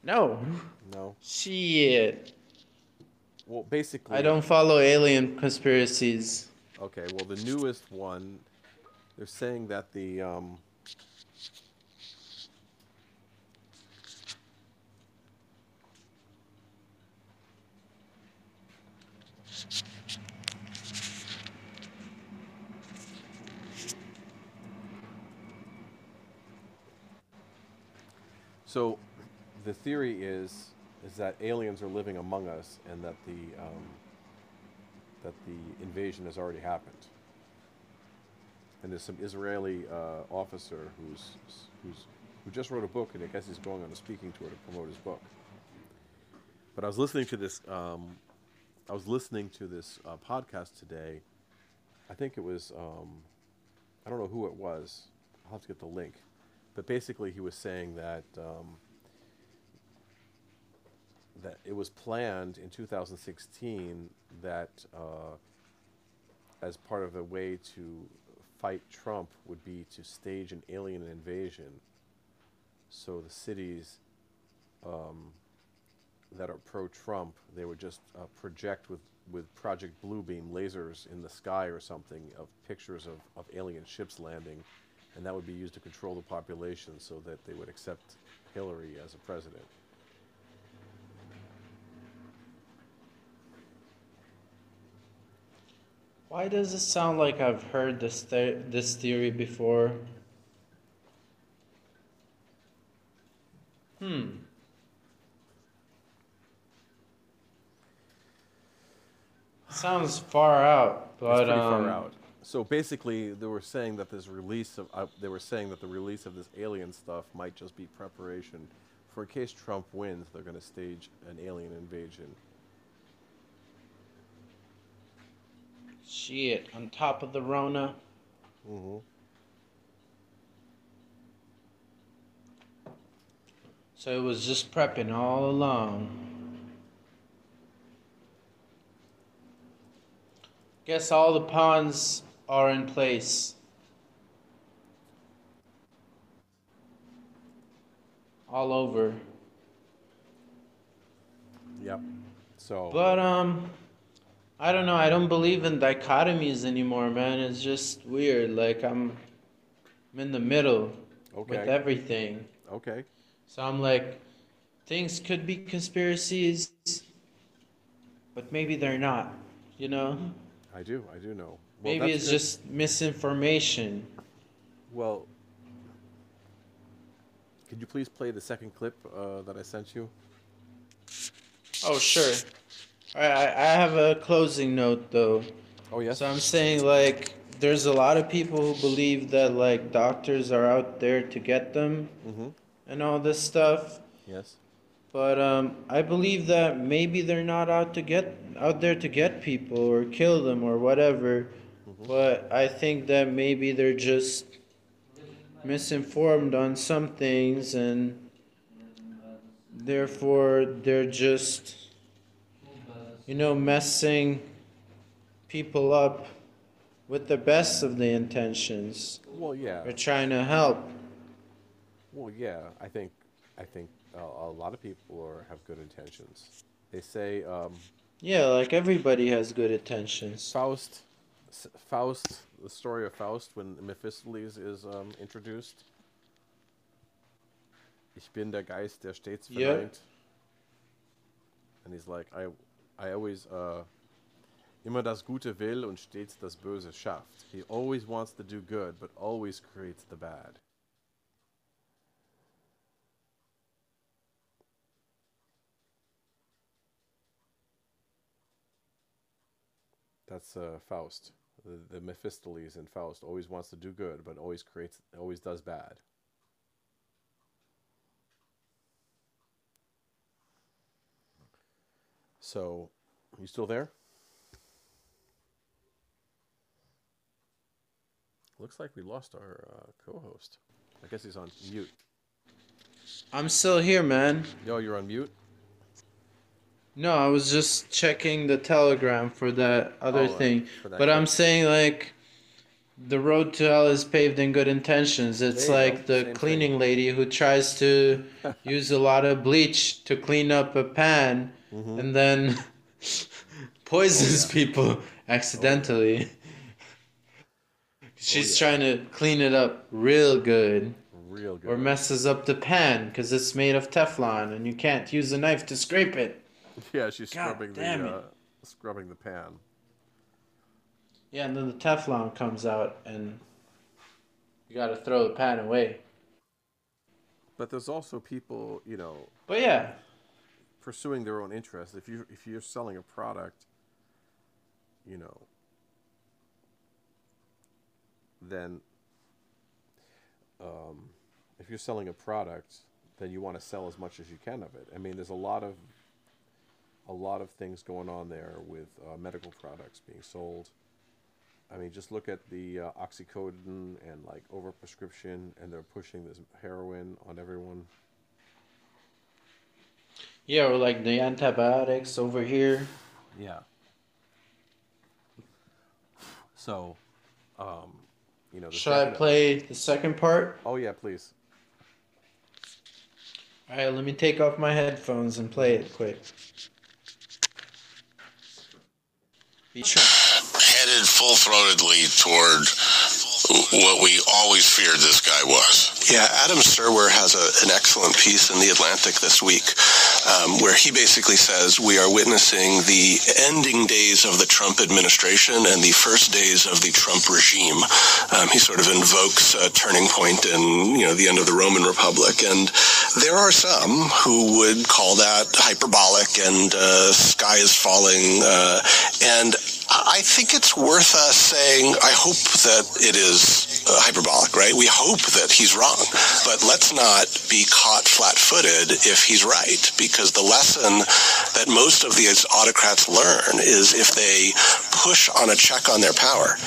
No. No. Shit. Well, basically, I don't follow alien conspiracies. Okay, well, the newest one, they're saying that the so the theory is that aliens are living among us, and that the invasion has already happened. And there's some Israeli officer who just wrote a book, and I guess he's going on a speaking tour to promote his book. But I was listening to this podcast today. I think it was I don't know who it was. I'll have to get the link. But basically, he was saying that. That it was planned in 2016 that as part of a way to fight Trump would be to stage an alien invasion, so the cities that are pro-Trump, they would just project with Project Bluebeam lasers in the sky or something of pictures of alien ships landing, and that would be used to control the population so that they would accept Hillary as a president. Why does it sound like I've heard this theory before? Sounds far out, but it's pretty far out. So basically, they were saying that the release of this alien stuff might just be preparation for, in case Trump wins, they're going to stage an alien invasion. Shit, on top of the Rona. Mm-hmm. So it was just prepping all along. Guess all the pawns are in place. All over. Yep. So. But I don't know. I don't believe in dichotomies anymore, man. It's just weird. Like I'm in the middle with everything. Okay. So I'm like, things could be conspiracies, but maybe they're not. You know? I do know. Well, maybe it's just misinformation. Well, could you please play the second clip that I sent you? Oh, sure. I have a closing note, though. Oh, yes? So I'm saying, like, there's a lot of people who believe that, like, doctors are out there to get them and all this stuff. Yes. But I believe that maybe they're not out there to get people or kill them or whatever. Mm-hmm. But I think that maybe they're just misinformed on some things, and therefore they're just... you know, messing people up with the best of the intentions. Well, yeah. They're trying to help. Well, yeah. I think a lot of people have good intentions. They say. Yeah, like everybody has good intentions. Faust, the story of Faust when Mephistopheles is introduced. Ich bin der Geist, der stets vereint. Yep. And he's like, I always, immer das Gute will und stets das Böse schafft. He always wants to do good, but always creates the bad. That's Faust. The Mephistopheles in Faust always wants to do good, but always does bad. So, you still there? Looks like we lost our co-host. I guess he's on mute. I'm still here, man. Yo, you're on mute? No, I was just checking the Telegram for that other thing. I'm saying, like, the road to hell is paved in good intentions. It's like the cleaning lady who tries to use a lot of bleach to clean up a pan and then poisons people accidentally. She's trying to clean it up real good. Real good. Or messes up the pan because it's made of Teflon and you can't use a knife to scrape it. Yeah, she's scrubbing the pan. Yeah, and then the Teflon comes out and you gotta throw the pan away. But there's also people, you know, but yeah, pursuing their own interests. If you're selling a product, you know, then if you're selling a product, then you want to sell as much as you can of it. I mean, there's a lot of things going on there with medical products being sold. I mean, just look at the oxycodone and like overprescription, and they're pushing this heroin on everyone. Yeah, or like the antibiotics over here. Yeah. So, you know. Should I play the second part? Oh yeah, please. All right, let me take off my headphones and play it quick. Headed full-throatedly toward what we always feared this guy was. Yeah, Adam Serwer has an excellent piece in The Atlantic this week where he basically says we are witnessing the ending days of the Trump administration and the first days of the Trump regime. He sort of invokes a turning point in, you know, the end of the Roman Republic. And there are some who would call that hyperbolic and sky is falling. And I think it's worth us saying, I hope that it is hyperbolic, right? We hope that he's wrong, but let's not be caught flat-footed if he's right, because the lesson that most of these autocrats learn is if they push on a check on their power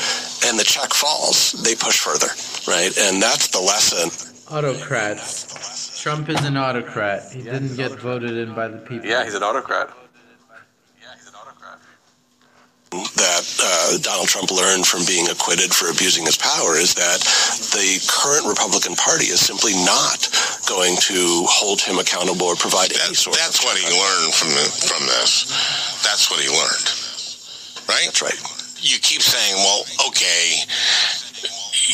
and the check falls, they push further, right? And that's the lesson. Autocrats. Trump is an autocrat. He didn't get voted in by the people. Yeah, he's an autocrat. That Donald Trump learned from being acquitted for abusing his power is that the current Republican Party is simply not going to hold him accountable or provide any sort of... That's what he learned from this. That's what he learned. Right? That's right. You keep saying, well, okay,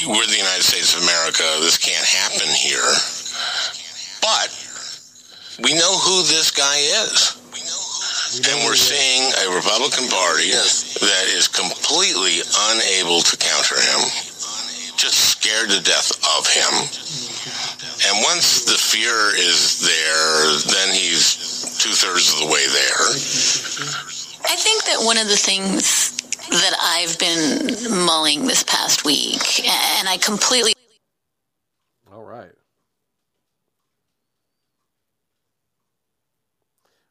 we're the United States of America. This can't happen here. But we know who this guy is. And we're seeing a Republican Party that is completely unable to counter him, just scared to death of him. And once the fear is there, then he's 2/3 of the way there. I think that one of the things that I've been mulling this past week, and I completely... All right.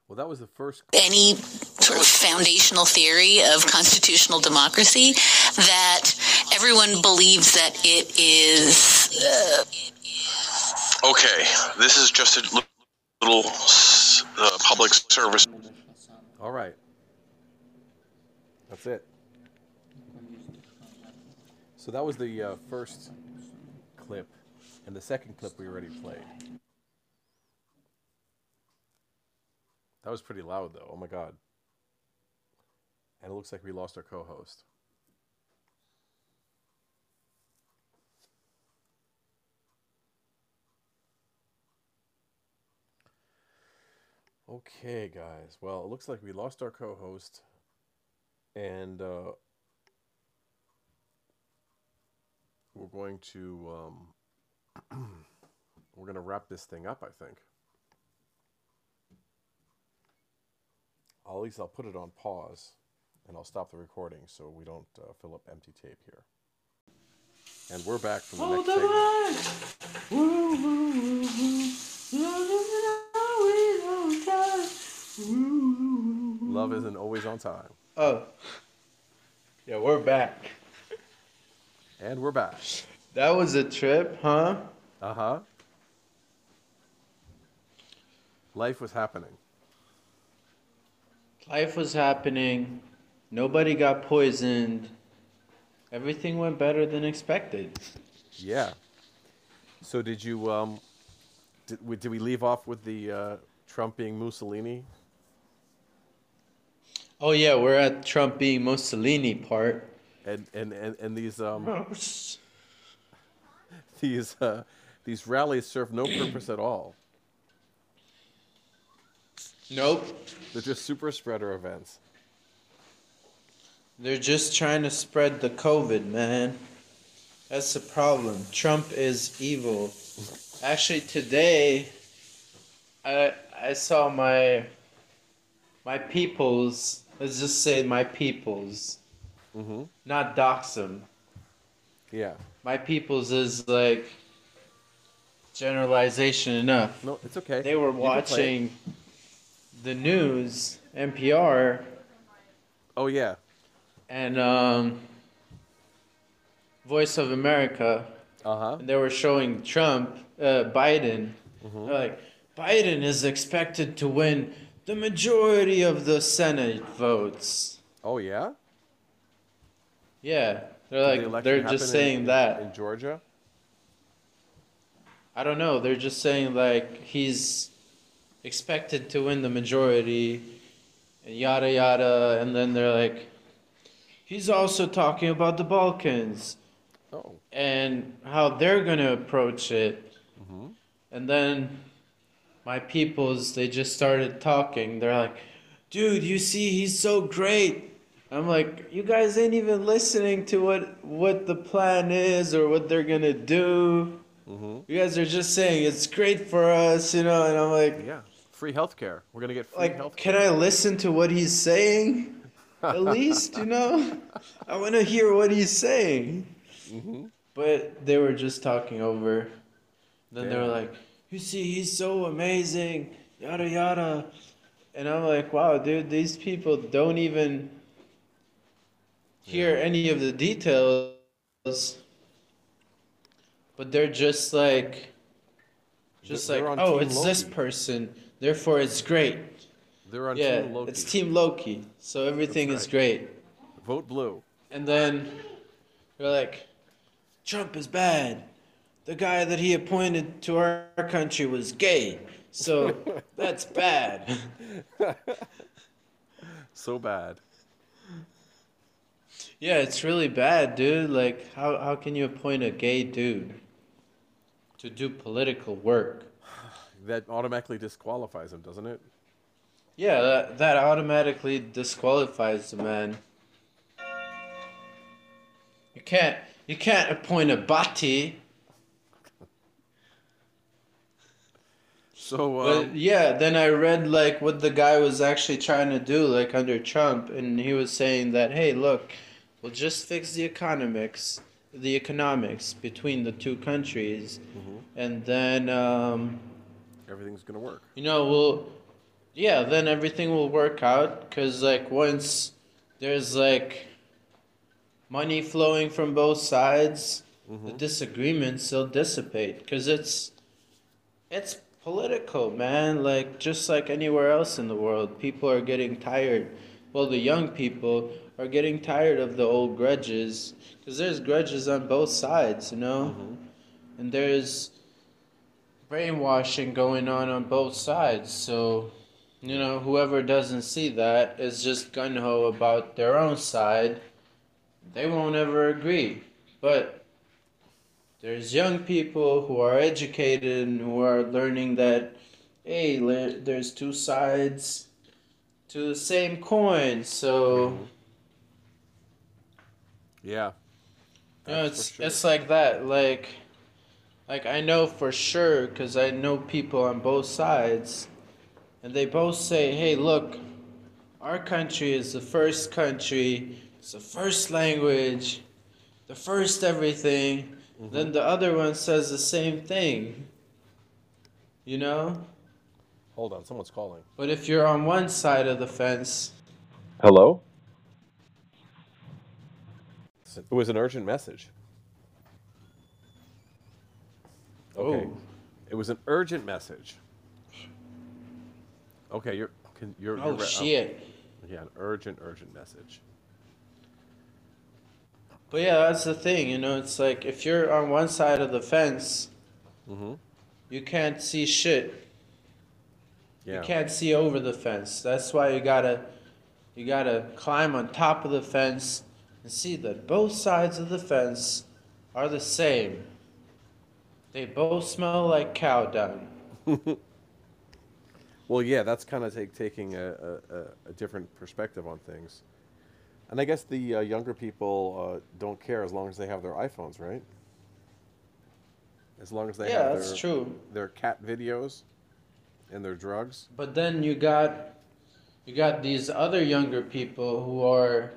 Well, that was the first... Any sort of foundational theory of constitutional democracy, that everyone believes that it is... Okay, this is just a little public service. All right. That's it. So that was the first clip, and the second clip we already played. That was pretty loud, though. Oh, my God. And it looks like we lost our co-host. Okay, guys. Well, it looks like we lost our co-host. And we're going to... we're going to wrap this thing up, I think. At least I'll put it on pause And I'll stop the recording so we don't fill up empty tape here. And we're back from the next segment. Woo, woo, woo, woo. Love isn't always on time. Oh. Yeah, we're back. And we're back. That was a trip, huh? Uh-huh. Life was happening. Life was happening. Nobody got poisoned. Everything went better than expected. Yeah. So did you, did we leave off with the Trump being Mussolini? Oh yeah, we're at Trump being Mussolini part. And these rallies serve no purpose at all. Nope. They're just super spreader events. They're just trying to spread the COVID, man. That's the problem. Trump is evil. Actually, today, I saw my peoples. Let's just say my peoples. Mm-hmm. Not dox them. Yeah. My peoples is like generalization enough. No, it's okay. They were watching the news, NPR. Oh, yeah. And Voice of America, and they were showing Trump, Biden. Mm-hmm. They're like, Biden is expected to win the majority of the Senate votes. Oh yeah. Yeah, they're just saying that in Georgia. I don't know. They're just saying like he's expected to win the majority, and yada yada, and then they're like. He's also talking about the Balkans and how they're going to approach it. Mm-hmm. And then my peoples, they just started talking. They're like, dude, you see, he's so great. I'm like, you guys ain't even listening to what the plan is or what they're going to do. Mm-hmm. You guys are just saying it's great for us, you know. And I'm like, yeah, free healthcare. We're going to get free healthcare. Can I listen to what he's saying? At least, you know, I want to hear what he's saying. Mm-hmm. But they were just talking over. Then they were like, you see, he's so amazing, yada, yada. And I'm like, wow, dude, these people don't even hear any of the details. But they're just like, oh, it's Loki. This person. Therefore, it's great. They're on Team Loki. It's Team Loki, so everything is great. Vote blue. And then they're like, Trump is bad. The guy that he appointed to our country was gay, so that's bad. So bad. Yeah, it's really bad, dude. Like, how can you appoint a gay dude to do political work? That automatically disqualifies him, doesn't it? Yeah, that automatically disqualifies the man. You can't appoint a bati. So but yeah, then I read like what the guy was actually trying to do, like under Trump, and he was saying that, hey, look, we'll just fix the economics between the two countries, and then everything's gonna work. You know, yeah, then everything will work out because, like, once there's, like, money flowing from both sides, the disagreements will dissipate because it's political, man. Like, just like anywhere else in the world, people are getting tired. Well, the young people are getting tired of the old grudges because there's grudges on both sides, you know? Mm-hmm. And there's brainwashing going on both sides, so... You know, whoever doesn't see that is just gung-ho about their own side. They won't ever agree. But there's young people who are educated and who are learning that, hey, there's two sides to the same coin. So, yeah. You know, it's like that. Like I know for sure because I know people on both sides. And they both say, hey, look, Our country is the first country, it's the first language, the first everything. Mm-hmm. Then the other one says the same thing, you know? Hold on, someone's calling. But if you're on one side of the fence... Hello? It was an urgent message. Okay. Oh. It was an urgent message. Okay, you're oh, shit. Yeah, an urgent message. But yeah, that's the thing, you know, it's like if you're on one side of the fence, mm-hmm. you can't see shit. Yeah. You can't see over the fence. That's why you gotta climb on top of the fence and see that both sides of the fence are the same. They both smell like cow dung. Well, yeah, that's kind of taking a different perspective on things. And I guess the younger people don't care as long as they have their iPhones, right? As long as they have that's true. Their cat videos and their drugs. But then you got these other younger people who are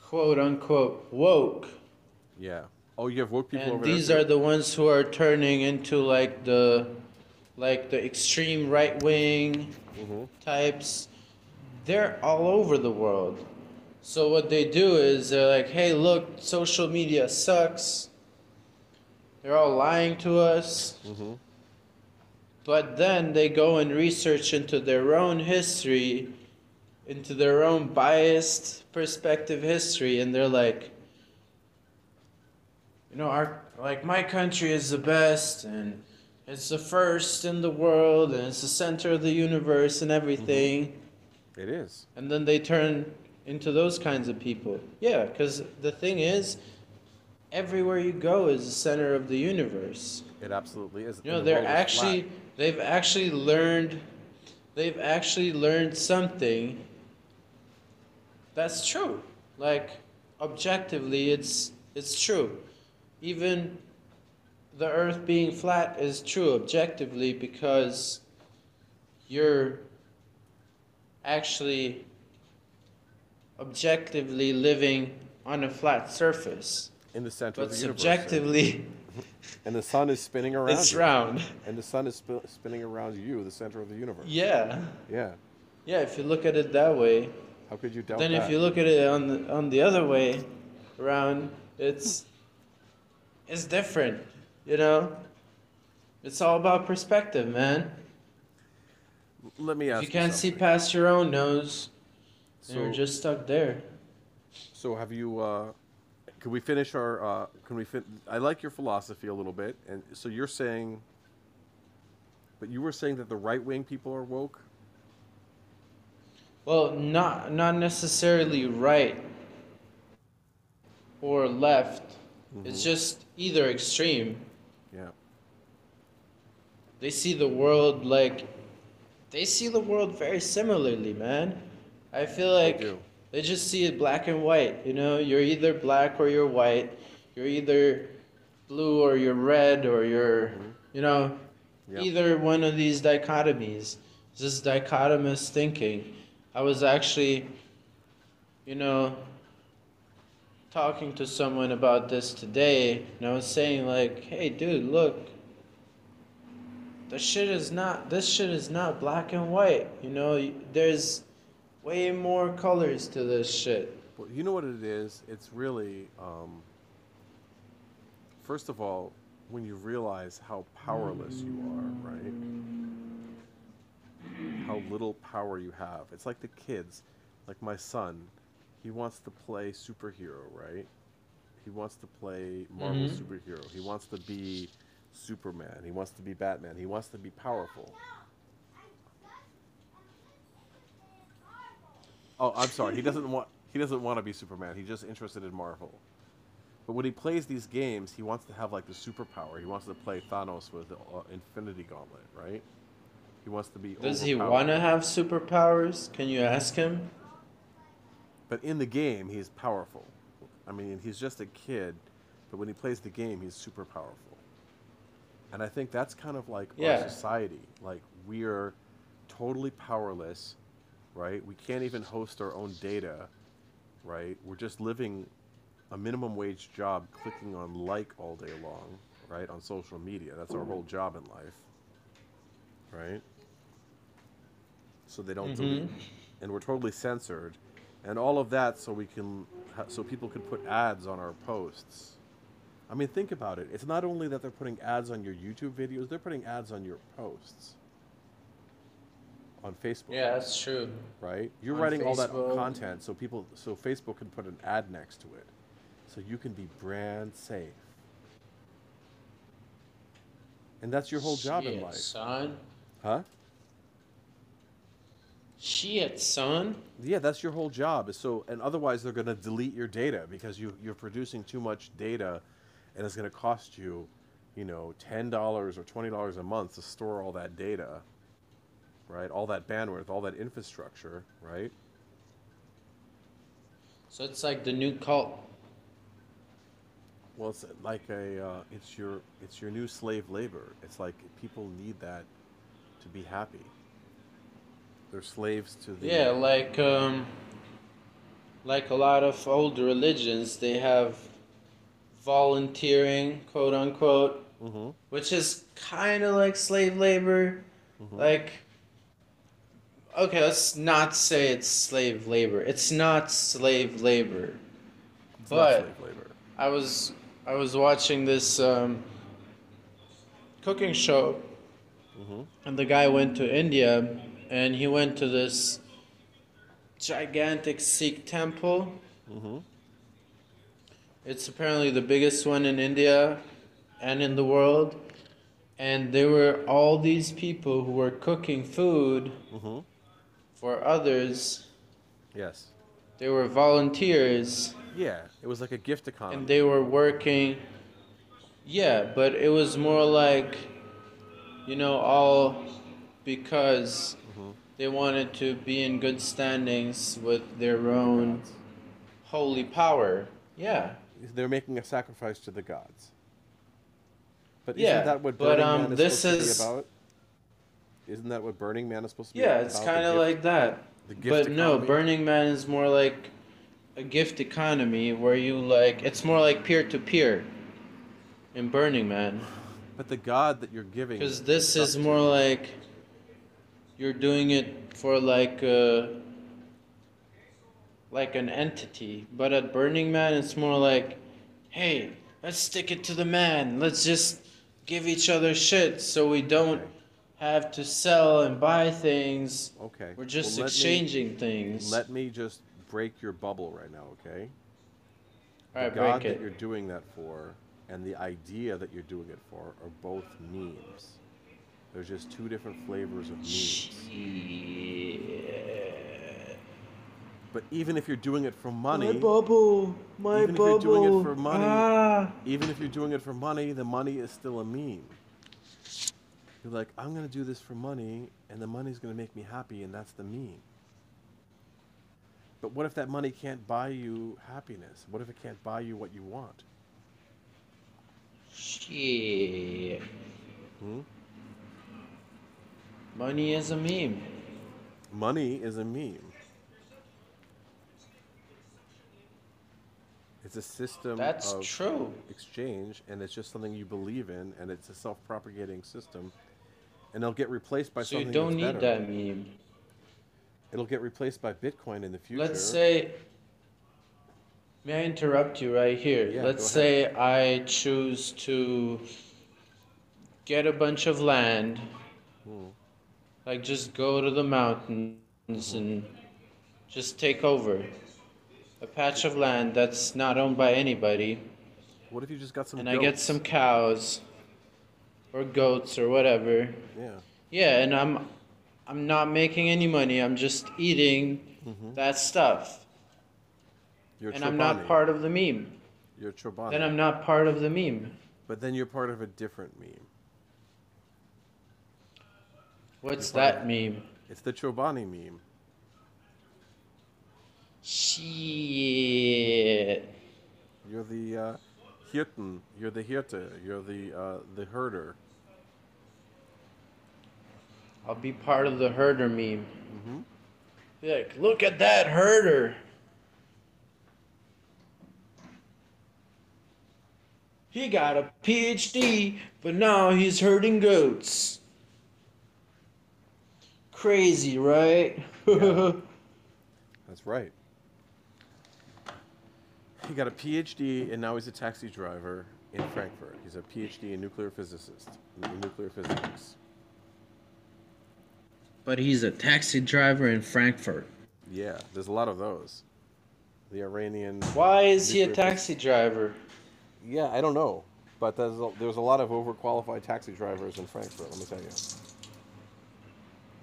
quote unquote woke. Yeah. Oh, you have woke people over there. And these are the ones who are turning into like the extreme right wing mm-hmm. types. They're all over the world. So what they do is they're like, hey, look, social media sucks. They're all lying to us. Mm-hmm. But then they go and research into their own history, into their own biased perspective history, and they're like, you know, my country is the best, and it's the first in the world, and it's the center of the universe and everything. Mm-hmm. It is. And then they turn into those kinds of people. Yeah, because the thing is, everywhere you go is the center of the universe. It absolutely is. You know, they've actually learned something that's true. Like, objectively, it's true. Even the earth being flat is true objectively because you're actually objectively living on a flat surface. In the center of the universe. But subjectively... And the sun is spinning around you. It's round. And the sun is spinning around you, the center of the universe. Yeah. Yeah. Yeah, if you look at it that way... How could you doubt that? Then if you look at it on the other way around, it's different, you know? It's all about perspective, man. Let me ask you can't see past your own nose, you're just stuck there. So have you... Can we finish our? I like your philosophy a little bit, and so you're saying. But you were saying that the right-wing people are woke. Well, not necessarily right or left. Mm-hmm. It's just either extreme. Yeah. They see the world very similarly, man. I feel like. They do. They just see it black and white, you know? You're either black or you're white. You're either blue or you're red or you're, mm-hmm. you know, yep. either one of these dichotomies. It's just dichotomous thinking. I was actually, you know, talking to someone about this today, and I was saying like, hey, dude, look, this shit is not black and white, you know? There's... way more colors to this shit. Well, you know what it is? It's really, first of all, when you realize how powerless you are, right? How little power you have. It's like the kids, like my son, he wants to play superhero, right? He wants to play Marvel mm-hmm. superhero. He wants to be Superman. He wants to be Batman. He wants to be powerful. Oh, I'm sorry. He doesn't want to be Superman. He's just interested in Marvel. But when he plays these games, he wants to have like the superpower. He wants to play Thanos with the Infinity Gauntlet, right? He wants to be. Does he want to have superpowers? Can you ask him? But in the game, he's powerful. I mean, he's just a kid, but when he plays the game, he's super powerful. And I think that's kind of like our society. Like we're totally powerless. right? We can't even host our own data, right? We're just living a minimum wage job, clicking on like all day long, right? On social media. That's our whole job in life, right? So they don't delete. And we're totally censored. And all of that so we can, so people can put ads on our posts. I mean, think about it. It's not only that they're putting ads on your YouTube videos, they're putting ads on your posts. On Facebook. Yeah, that's true. Right? You're writing all that content so people, so Facebook can put an ad next to it. So you can be brand safe. And that's your whole job in life. Shit, son. Huh? Shit, son. Yeah, that's your whole job. So, and otherwise they're going to delete your data because you're producing too much data, and it's going to cost you, you know, $10 or $20 a month to store all that data, right? All that bandwidth, all that infrastructure, right? So it's like the new cult. Well, it's like a it's your new slave labor. It's like people need that to be happy. They're slaves to the... Yeah, like a lot of old religions, they have volunteering, quote unquote, which is kind of like slave labor. Like, okay, let's not say it's slave labor. It's not slave labor. It's but not slave labor. I was watching this cooking show, and the guy went to India. And he went to this gigantic Sikh temple. It's apparently the biggest one in India and in the world. And there were all these people who were cooking food for others. Yes. They were volunteers. Yeah, it was like a gift economy. And they were working. Yeah, but it was more like, you know, all because... They wanted to be in good standings with their own holy power. Yeah. They're making a sacrifice to the gods. But isn't that what Burning Man is supposed to be about? Isn't that what Burning Man is supposed to be about? Yeah, it's kind of like that. The gift economy? No, Burning Man is more like a gift economy where you like... It's more like peer-to-peer in Burning Man. But the god that you're giving... Because this is more like... You're doing it for like an entity, but at Burning Man it's more like, hey, let's stick it to the man. Let's just give each other shit so we don't have to sell and buy things. Okay. We're just exchanging things. Let me just break your bubble right now, okay? All right, break it. The god that you're doing that for and the idea that you're doing it for are both memes. There's just two different flavors of memes. Yeah. But even if you're doing it for money... My bubble! If you're doing it for money, even if you're doing it for money, the money is still a meme. You're like, I'm going to do this for money, and the money's going to make me happy, and that's the meme. But what if that money can't buy you happiness? What if it can't buy you what you want? Shit. Money is a meme. Money is a meme. It's a system of exchange, and it's just something you believe in, and it's a self-propagating system, and it'll get replaced by something that's better. So you don't need that meme. It'll get replaced by Bitcoin in the future. Let's say... May I interrupt you right here? Yeah, let's say I choose to get a bunch of land... Like, just go to the mountains and just take over a patch of land that's not owned by anybody. What if you just got some goats? And I get some cows or goats or whatever. Yeah. Yeah, and I'm not making any money. I'm just eating that stuff. You're and Chobani. I'm not part of the meme. You're Chobani. Then I'm not part of the meme. But then you're part of a different meme. What's that meme? It's the Chobani meme. Shit. You're the Hirten. You're the Hirte. You're the herder. I'll be part of the herder meme. Like, look at that herder. He got a PhD, but now he's herding goats. Crazy, right? Yeah. That's right. He got a PhD, and now he's a taxi driver in Frankfurt. He's a PhD in nuclear physics. But he's a taxi driver in Frankfurt. Yeah, there's a lot of those. The Iranian... Why is he a taxi driver? Yeah, I don't know. But there's a lot of overqualified taxi drivers in Frankfurt, let me tell you.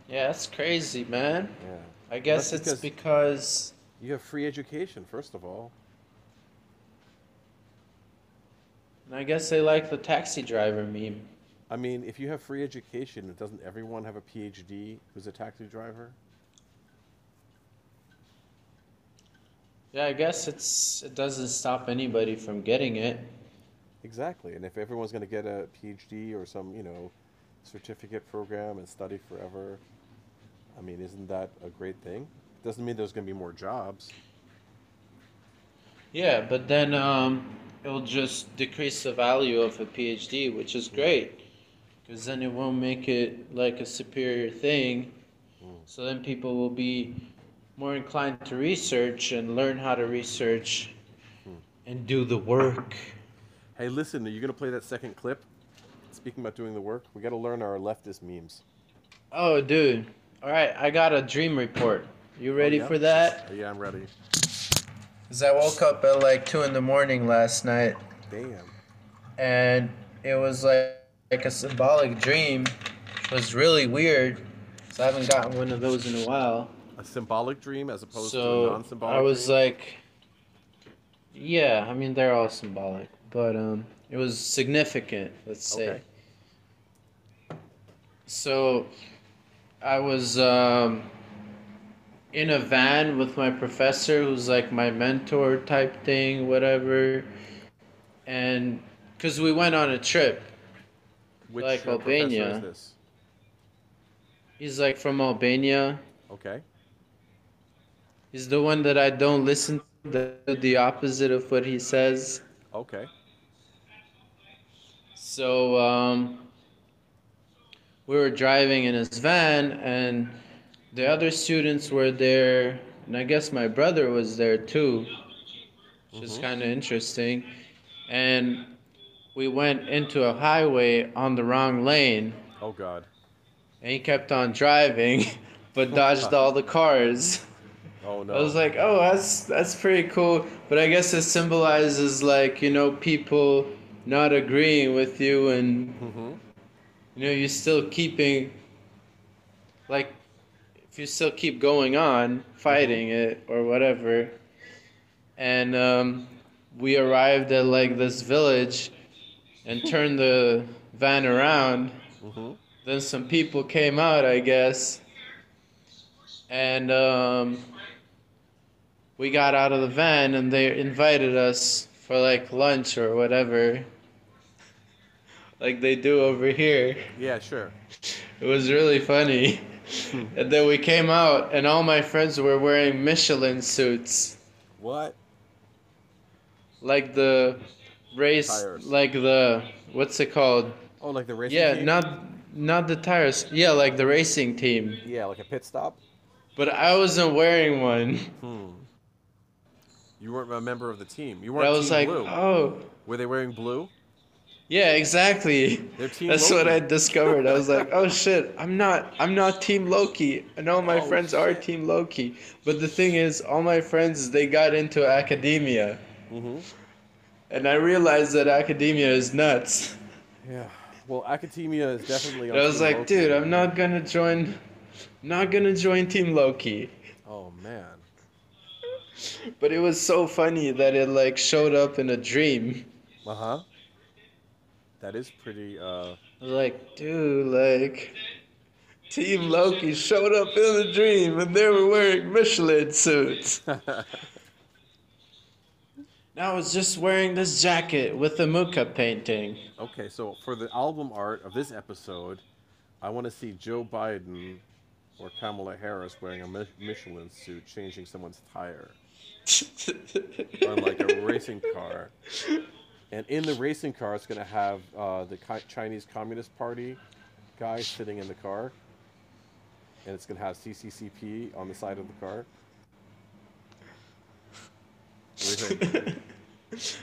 Yeah, that's crazy, man. Yeah. I guess that's because... You have free education, first of all. And I guess they like the taxi driver meme. I mean, if you have free education, doesn't everyone have a PhD who's a taxi driver? Yeah, I guess it doesn't stop anybody from getting it. Exactly, and if everyone's going to get a PhD or some, you know, certificate program and study forever, I mean, isn't that a great thing? It doesn't mean there's going to be more jobs. Yeah, but then it'll just decrease the value of a PhD, which is great. Because then it won't make it like a superior thing. Mm. So then people will be more inclined to research and learn how to research and do the work. Hey, listen, are you going to play that second clip? Speaking about doing the work, we got to learn our leftist memes. Oh, dude. All right, I got a dream report. You ready for that? Yeah, I'm ready. Because I woke up at like 2 in the morning last night. Damn. And it was like a symbolic dream, which was really weird. So I haven't gotten one of those in a while. A symbolic dream as opposed to a non-symbolic? I was like, yeah, I mean, they're all symbolic, but it was significant, let's say. Okay. So I was in a van with my professor, who's like my mentor type thing, whatever. And because we went on a trip. Which like Albania. Professor is this? He's like from Albania. Okay. He's the one that I don't listen to, the opposite of what he says. Okay. So we were driving in his van, and the other students were there, and I guess my brother was there too, which is kind of interesting. And we went into a highway on the wrong lane. Oh, God. And he kept on driving, but dodged all the cars. Oh, no. I was like, oh, that's pretty cool. But I guess it symbolizes, like, you know, people not agreeing with you and, you know, you're still keeping, like, if you still keep going on, fighting it or whatever. And we arrived at, like, this village and turned the van around. Then some people came out, I guess. And we got out of the van and they invited us for like lunch or whatever, like they do over here. Yeah, sure. It was really funny. And then we came out and all my friends were wearing Michelin suits. What? Like the race, tires. Like the, what's it called? Oh, like the racing team? Yeah, not the tires. Yeah, like the racing team. Yeah, like a pit stop? But I wasn't wearing one. You weren't a member of the team. You weren't. I was team like, blue. Oh. Were they wearing blue? Yeah, exactly. They're team That's Loki. What I discovered. I was like, oh shit, I'm not team Loki. And all my friends are team Loki. But the thing is, all my friends, they got into academia. And I realized that academia is nuts. Yeah. Well, academia is definitely. I was like, Loki. Dude, I'm not gonna join Team Loki. Oh man. But it was so funny that it like showed up in a dream. That is pretty like, dude, like Team Loki showed up in the dream and they were wearing Michelin suits. Now I was just wearing this jacket with the Mucha painting. Okay, so for the album art of this episode, I want to see Joe Biden Or Kamala Harris wearing a Michelin suit changing someone's tire. Or like a racing car. And in the racing car, it's going to have the Chinese Communist Party guy sitting in the car. And it's going to have CCCP on the side of the car. What do you think?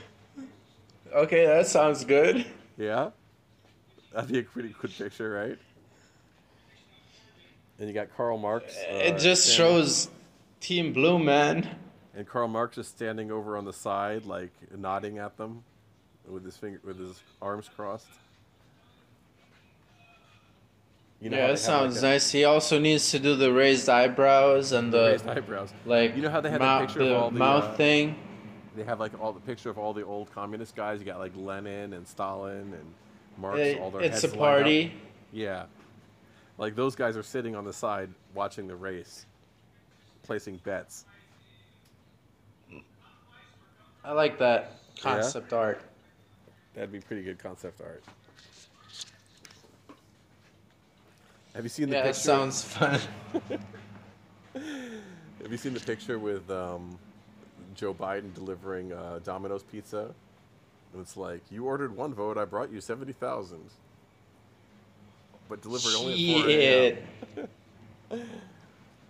Okay, that sounds good. Yeah? That'd be a pretty good picture, right? And you got Karl Marx. It just shows Team Blue, man. And Karl Marx is standing over on the side, like nodding at them, with his arms crossed. You know, yeah, that sounds like nice. He also needs to do the raised eyebrows and the raised eyebrows. Like, you know how they had that picture of all the mouth thing. They have like all the picture of all the old communist guys. You got like Lenin and Stalin and Marx. All their heads. It's a party. Yeah, like those guys are sitting on the side watching the race, placing bets. I like that concept art. That'd be pretty good concept art. Have you seen the picture? Yeah, that sounds fun. Have you seen the picture with Joe Biden delivering Domino's pizza? And it's like, you ordered one vote, I brought you 70,000. But delivery only at 4 a.m.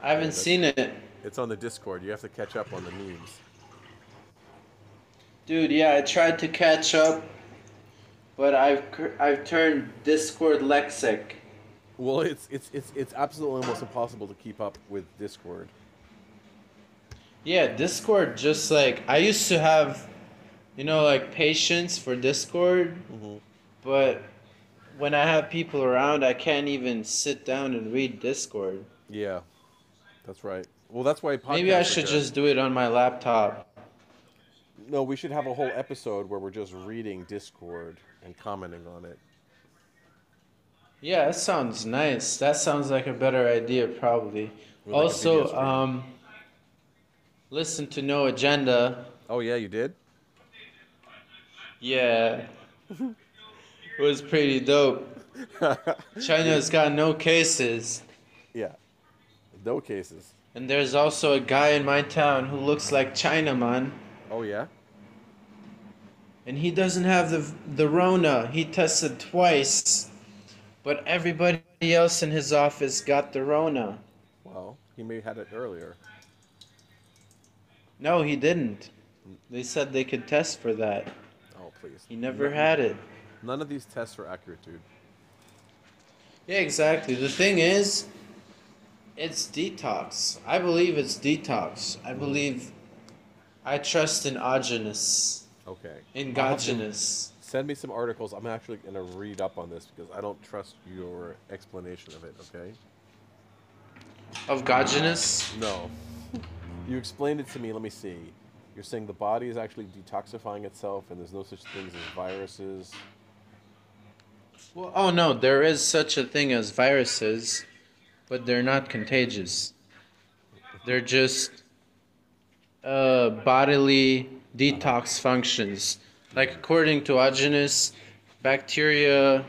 I haven't seen it. It's on the Discord. You have to catch up on the memes. Dude, yeah, I tried to catch up, but I've turned Discord lexic. Well, it's absolutely almost impossible to keep up with Discord. Yeah, Discord, just like I used to have, you know, like patience for Discord, but when I have people around, I can't even sit down and read Discord. Yeah, that's right. Well, that's why podcasts. Maybe I should just do it on my laptop. No, we should have a whole episode where we're just reading Discord and commenting on it. Yeah, that sounds nice. That sounds like a better idea, probably. With also, like listen to No Agenda. Oh, yeah, you did? Yeah. It was pretty dope. China's got no cases. Yeah, no cases. And there's also a guy in my town who looks like China, man. Oh, yeah? And he doesn't have the Rona. He tested twice, but everybody else in his office got the Rona. Well, he may have had it earlier. No, he didn't. They said they could test for that. Oh, please. He never had it. None of these tests are accurate, dude. Yeah, exactly. The thing is, it's detox. I believe it's detox. I believe... I trust in endogenous. Okay. Endogenous. Send me some articles. I'm actually going to read up on this because I don't trust your explanation of it, okay? Of endogenous? No. You explained it to me. Let me see. You're saying the body is actually detoxifying itself and there's no such things as viruses. Well, oh no, there is such a thing as viruses, but they're not contagious. They're just bodily detox functions. Like according to Augenus, bacteria,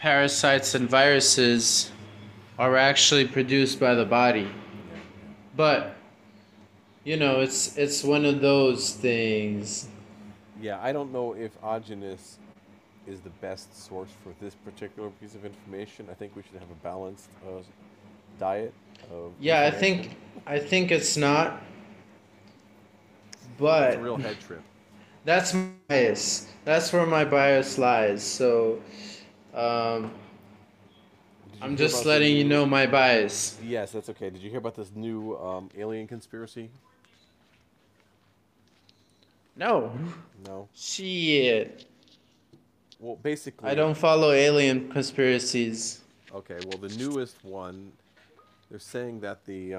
parasites, and viruses are actually produced by the body. But, you know, it's one of those things. Yeah, I don't know if Augenus is the best source for this particular piece of information. I think we should have a balanced diet of I think it's not. But it's a real head trip. That's my bias. That's where my bias lies. So I'm just letting you know my bias. Yes, that's okay. Did you hear about this new alien conspiracy? No. No? Shit. Well, basically... I don't follow alien conspiracies. Okay, well, the newest one, they're saying that the...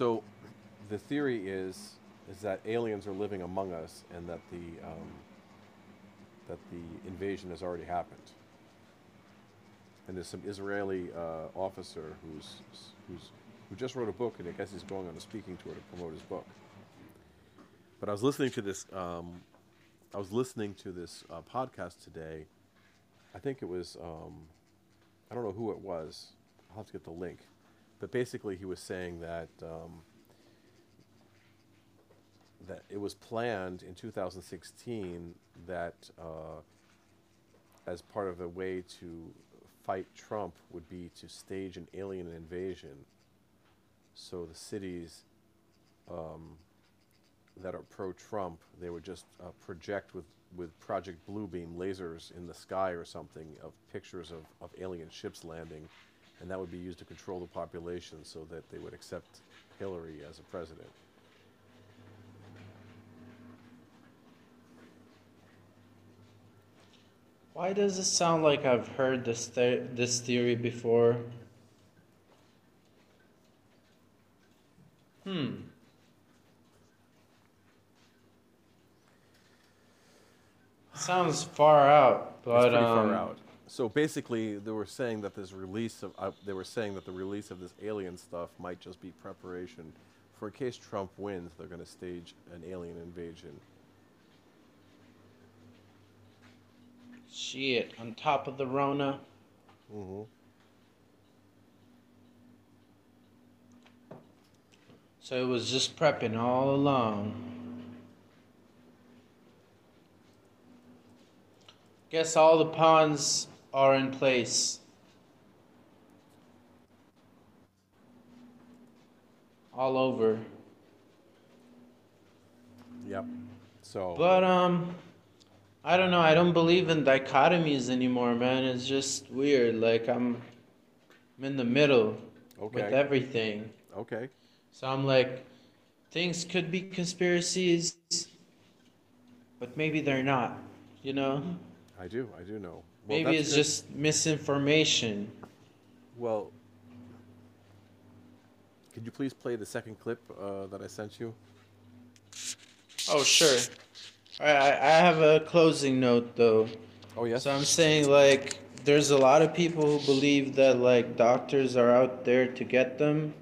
So the theory is that aliens are living among us and that the invasion has already happened. and there's some Israeli officer who just wrote a book, and I guess he's going on a speaking tour to promote his book. But I was listening to this podcast today. I think it was I don't know who it was. I'll have to get the link. But basically, he was saying that that it was planned in 2016 that as part of a way to fight Trump would be to stage an alien invasion, so the cities that are pro-Trump, they would just project with Project Bluebeam lasers in the sky or something of pictures of alien ships landing, and that would be used to control the population so that they would accept Hillary as a president. Why does this sound like I've heard this theory before? Sounds far out, but it's pretty far out. So basically, they were saying that the release of this alien stuff might just be preparation for in case Trump wins, they're going to stage an alien invasion. Shit, on top of the Rona. Mm-hmm. So it was just prepping all along. Guess all the pawns are in place. All over. Yep. So. But I don't know. I don't believe in dichotomies anymore, man. It's just weird. Like I'm in the middle with everything. Okay. So I'm like, things could be conspiracies, but maybe they're not. You know? I do know. Well, maybe it's just misinformation. Well, could you please play the second clip that I sent you? Oh, sure. I have a closing note, though. Oh, yes? So I'm saying, like, there's a lot of people who believe that, like, doctors are out there to get them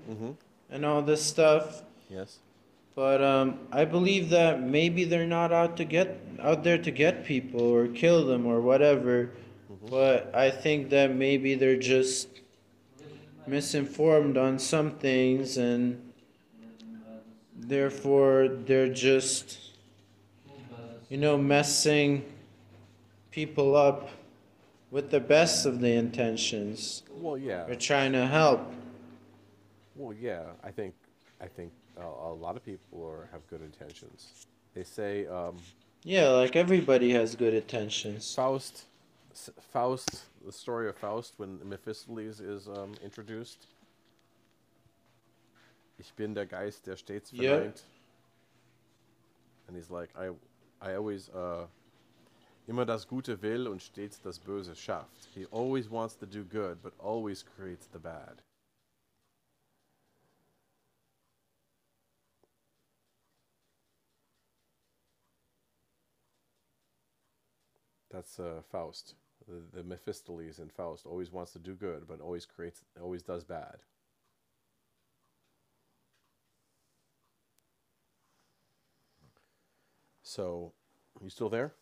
and all this stuff. Yes. But I believe that maybe they're not out there to get people or kill them or whatever. But I think that maybe they're just misinformed on some things, and therefore they're just... you know, messing people up with the best of the intentions. Well, yeah. We're trying to help. Well, yeah. I think a lot of people have good intentions. They say. Yeah, like everybody has good intentions. Faust, the story of Faust when Mephistopheles is introduced. Ich bin der Geist, der stets vereint. Yep. And he's like, I always, immer das Gute will und stets das Böse schafft. He always wants to do good, but always creates the bad. That's Faust. The Mephistopheles in Faust always wants to do good, but always does bad. So, are you still there?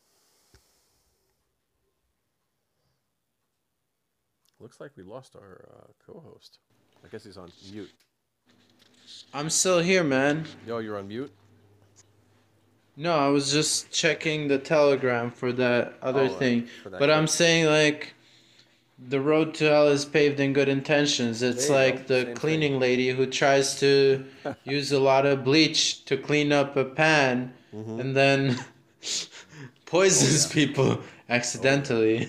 Looks like we lost our co-host. I guess he's on mute. I'm still here, man. Yo, you're on mute? No, I was just checking the Telegram for that other thing. I'm saying, like, the road to hell is paved in good intentions. It's like the cleaning lady who tries to use a lot of bleach to clean up a pan. And then poisons people accidentally.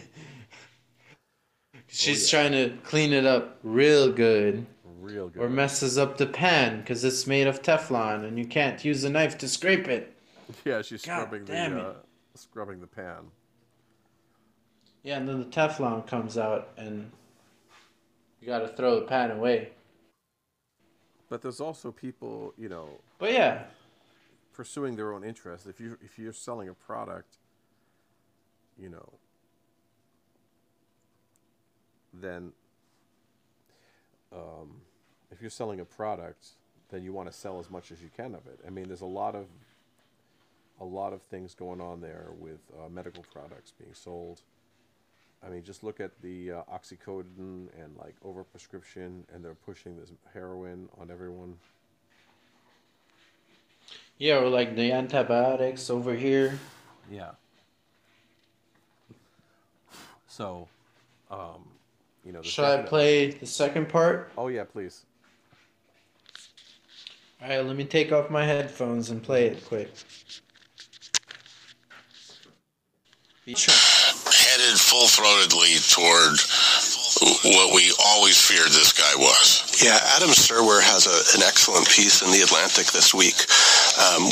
She's trying to clean it up real good. Or messes up the pan because it's made of Teflon and you can't use a knife to scrape it. Yeah, she's scrubbing the pan. Yeah, and then the Teflon comes out and you got to throw the pan away. But there's also people, you know... But yeah... pursuing their own interests. If you're selling a product, you know, then if you're selling a product, then you want to sell as much as you can of it. I mean, there's a lot of things going on there with medical products being sold. I mean, just look at the oxycodone and like overprescription, and they're pushing this heroin on everyone. Yeah, or like the antibiotics over here. Yeah. So, you know. Should I play the second part? Oh yeah, please. All right, let me take off my headphones and play it quick. Headed full-throatedly toward what we always feared this guy was. Yeah, Adam Serwer has an excellent piece in The Atlantic this week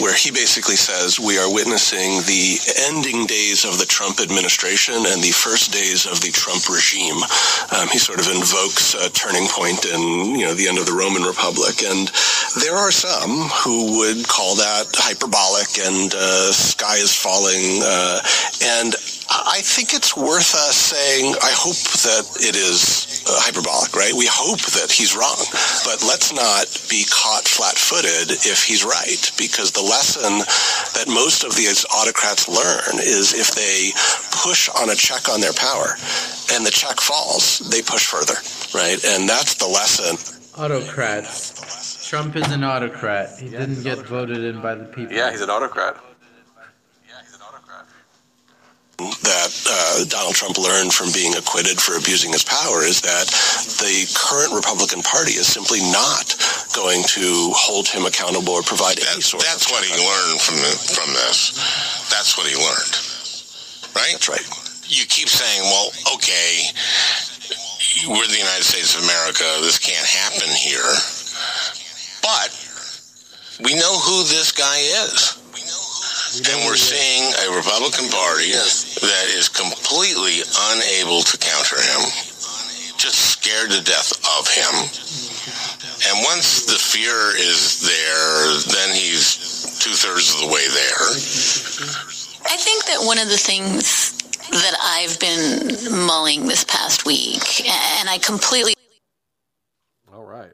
where he basically says we are witnessing the ending days of the Trump administration and the first days of the Trump regime. He sort of invokes a turning point in, you know, the end of the Roman Republic. And there are some who would call that hyperbolic and sky is falling. And I think it's worth us saying, I hope that it is hyperbolic, right? We hope that he's wrong. But let's not be caught flat-footed if he's right, because the lesson that most of these autocrats learn is if they push on a check on their power and the check falls, they push further, right? And that's the lesson. Autocrats. Trump is an autocrat. He didn't get voted in by the people. Yeah, he's an autocrat. That Donald Trump learned from being acquitted for abusing his power is that the current Republican Party is simply not going to hold him accountable or provide any sort of... That's what he learned from this. That's what he learned. Right? That's right. You keep saying, well, okay, we're the United States of America. This can't happen here. But we know who this guy is. And we're seeing a Republican Party that is completely unable to counter him, just scared to death of him. And once the fear is there, then he's two-thirds of the way there. I think that one of the things that I've been mulling this past week, and I completely... All right.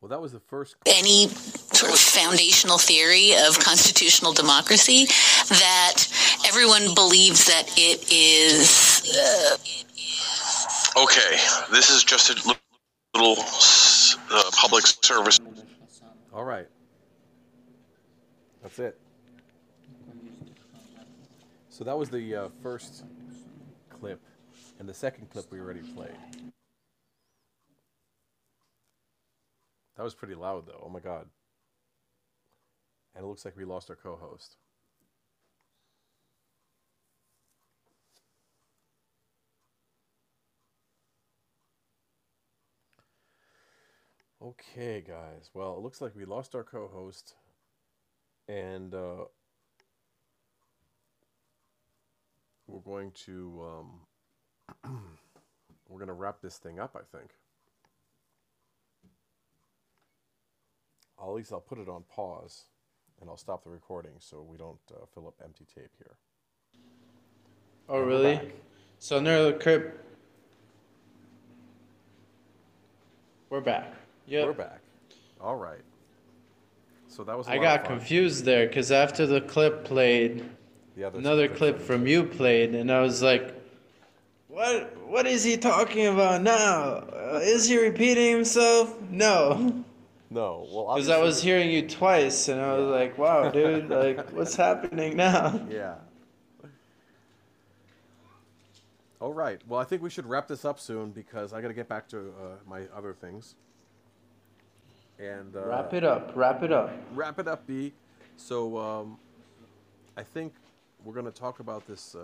Well, that was the first... Any sort of foundational theory of constitutional democracy, that everyone believes that it is... Okay, this is just a little public service. All right. That's it. So that was the first clip, and the second clip we already played. That was pretty loud, though. Oh, my God. And it looks like we lost our co-host. Okay, guys. Well, it looks like we lost our co-host. And we're going to... we're going to wrap this thing up, I think. At least I'll put it on pause, and I'll stop the recording so we don't fill up empty tape here. Oh, really? So, we're back. Yep. We're back. All right. So that was. I got confused there because after the clip played, another clip from you played, and I was like, "What? What is he talking about now? Is he repeating himself? No." No, well, because I was hearing you twice, and I was like, "Wow, dude! Like, what's happening now?" Yeah. All right. Well, I think we should wrap this up soon because I got to get back to my other things. And wrap it up. Wrap it up. Wrap it up, B. So, I think we're going to talk about this.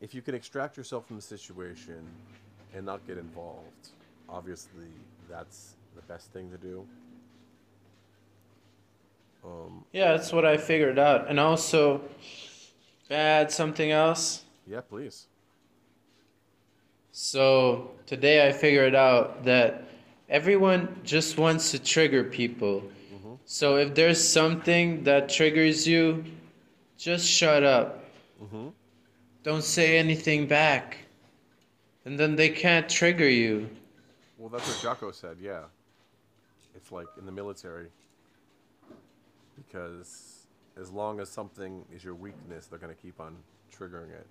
If you can extract yourself from the situation and not get involved, obviously. That's the best thing to do. Yeah, that's what I figured out. And also, add something else. Yeah, please. So today I figured out that everyone just wants to trigger people. Mm-hmm. So if there's something that triggers you, Just shut up. Mm-hmm. Don't say anything back. And then they can't trigger you. Well, that's what Jocko said, yeah. It's like in the military. Because as long as something is your weakness, they're going to keep on triggering it.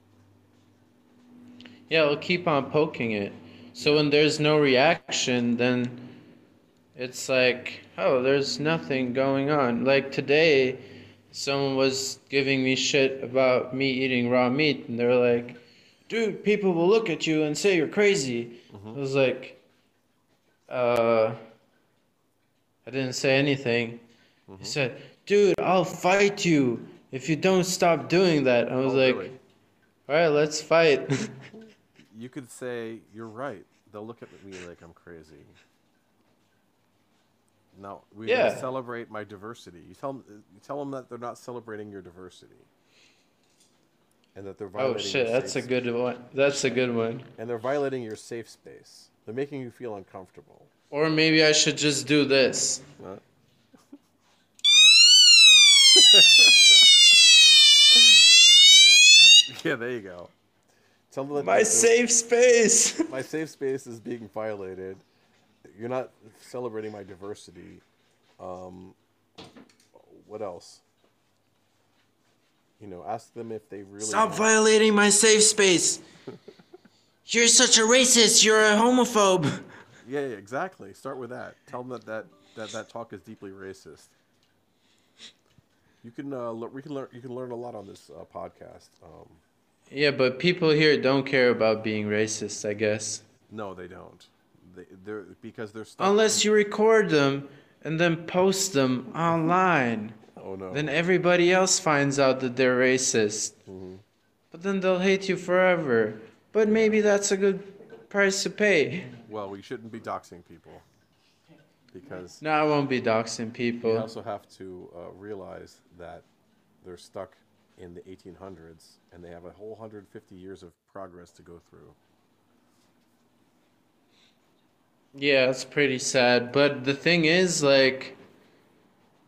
Yeah, we'll keep on poking it. So when there's no reaction, then it's like, oh, there's nothing going on. Like today, someone was giving me shit about me eating raw meat, and they're like, dude, people will look at you and say you're crazy. Mm-hmm. I was like, I didn't say anything. Mm-hmm. He said, dude, I'll fight you if you don't stop doing that. I was like, really? All right, let's fight. You could say, you're right. They'll look at me like I'm crazy. No, we gotta celebrate my diversity. You tell them that they're not celebrating your diversity. And that they're violating your safe space. That's a good one. And they're violating your safe space. They're making you feel uncomfortable. Or maybe I should just do this. Yeah, there you go. Tell them that my safe space. My safe space is being violated. You're not celebrating my diversity. What else? You know, ask them if they really... Stop violating my safe space. You're such a racist. You're a homophobe. Yeah, exactly. Start with that. Tell them that talk is deeply racist. You can learn a lot on this podcast. Yeah, but people here don't care about being racist, I guess. No, they don't. They're because they're stuck. Unless you record them and then post them online. Oh no. Then everybody else finds out that they're racist. Mm-hmm. But then they'll hate you forever. But maybe that's a good price to pay. Well, we shouldn't be doxing people. Because no, I won't be doxing people. You also have to realize that they're stuck in the 1800s, and they have a whole 150 years of progress to go through. Yeah, it's pretty sad. But the thing is, like,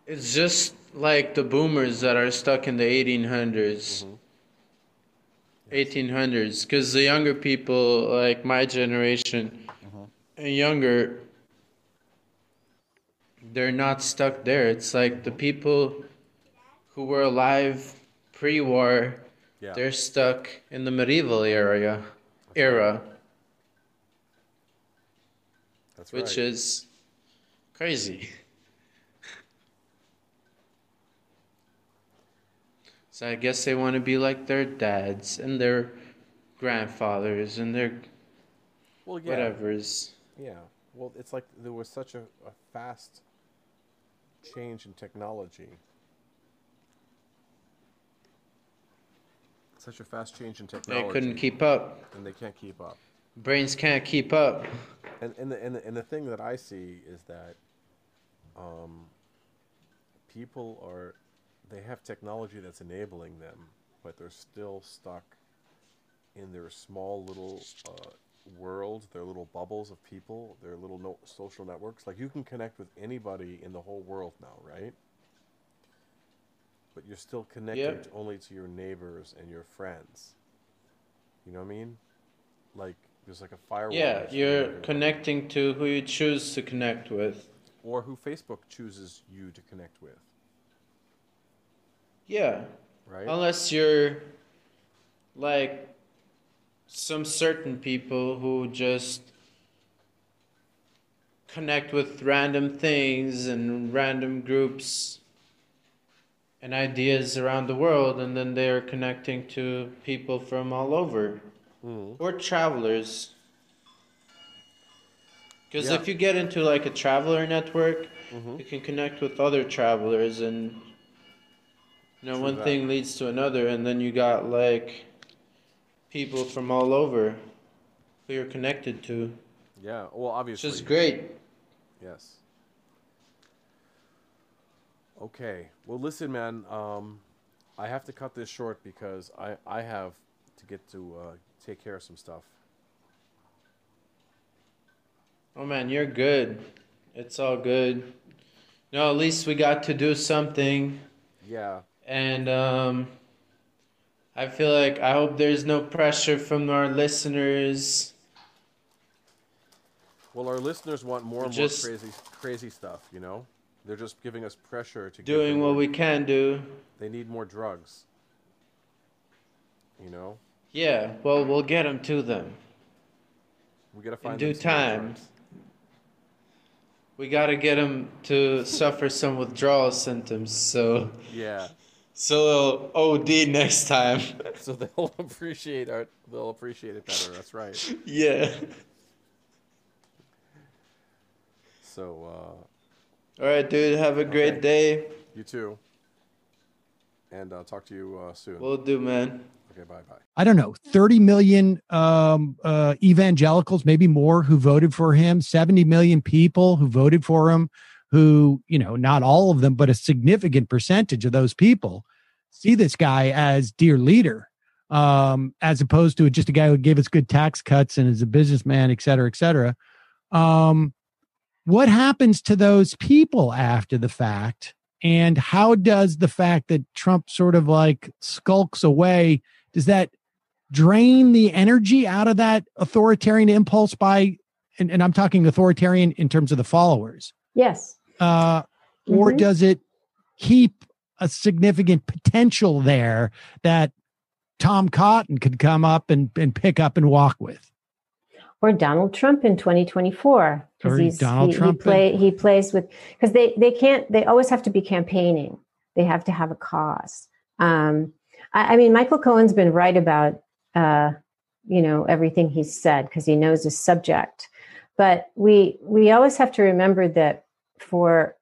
it's just like the boomers that are stuck in the 1800s. Mm-hmm. Yes. 1800s, because the younger people, like my generation and younger, they're not stuck there. It's like the people who were alive pre-war, yeah, they're stuck in the medieval era. That's right. Which is crazy. So I guess they want to be like their dads and their grandfathers and their whatevers. Yeah. Well, it's like there was such a fast change in technology. Such a fast change in technology. They couldn't keep up. And they can't keep up. Brains can't keep up. And the thing that I see is that people are, they have technology that's enabling them, but they're still stuck in their small little world, their little bubbles of people, their little social networks. Like you can connect with anybody in the whole world now, right? But you're still connected only to your neighbors and your friends. You know what I mean? Like, there's like a firewall. Yeah, you're connecting to who you choose to connect with. Or who Facebook chooses you to connect with. Yeah. Right? Unless you're, like, some certain people who just connect with random things and random groups and ideas around the world, and then they are connecting to people from all over. Mm. Or travelers. Because if you get into like a traveler network, you can connect with other travelers, and you know, one thing leads to another, and then you got like people from all over who you're connected to. Yeah, well, obviously. Which is great. Yes. Okay. Well, listen, man, I have to cut this short because I have to get to take care of some stuff. Oh, man, you're good. It's all good. No, at least we got to do something. Yeah. And I feel like I hope there's no pressure from our listeners. Well, our listeners want more and more crazy stuff, you know? They're just giving us pressure to doing what we can do. They need more drugs. You know? Yeah, well, we'll get them to them. We gotta find them in due time. We gotta get them to suffer some withdrawal symptoms, so... Yeah. So they'll OD next time. So they'll appreciate it better, that's right. Yeah. So, all right, dude, have a great day. You too. And I'll talk to you soon. Will do, man. Okay, bye-bye. I don't know, 30 million evangelicals, maybe more, who voted for him, 70 million people who voted for him, who, you know, not all of them, but a significant percentage of those people see this guy as dear leader, as opposed to just a guy who gave us good tax cuts and is a businessman, et cetera, et cetera. What happens to those people after the fact? And how does the fact that Trump sort of like skulks away, does that drain the energy out of that authoritarian impulse by, and I'm talking authoritarian in terms of the followers? Yes. Or does it keep a significant potential there that Tom Cotton could come up and pick up and walk with? Or Donald Trump in 2024, because he plays with, because they always have to be campaigning. They have to have a cause. I mean, Michael Cohen's been right about, you know, everything he's said, because he knows his subject. But we always have to remember that for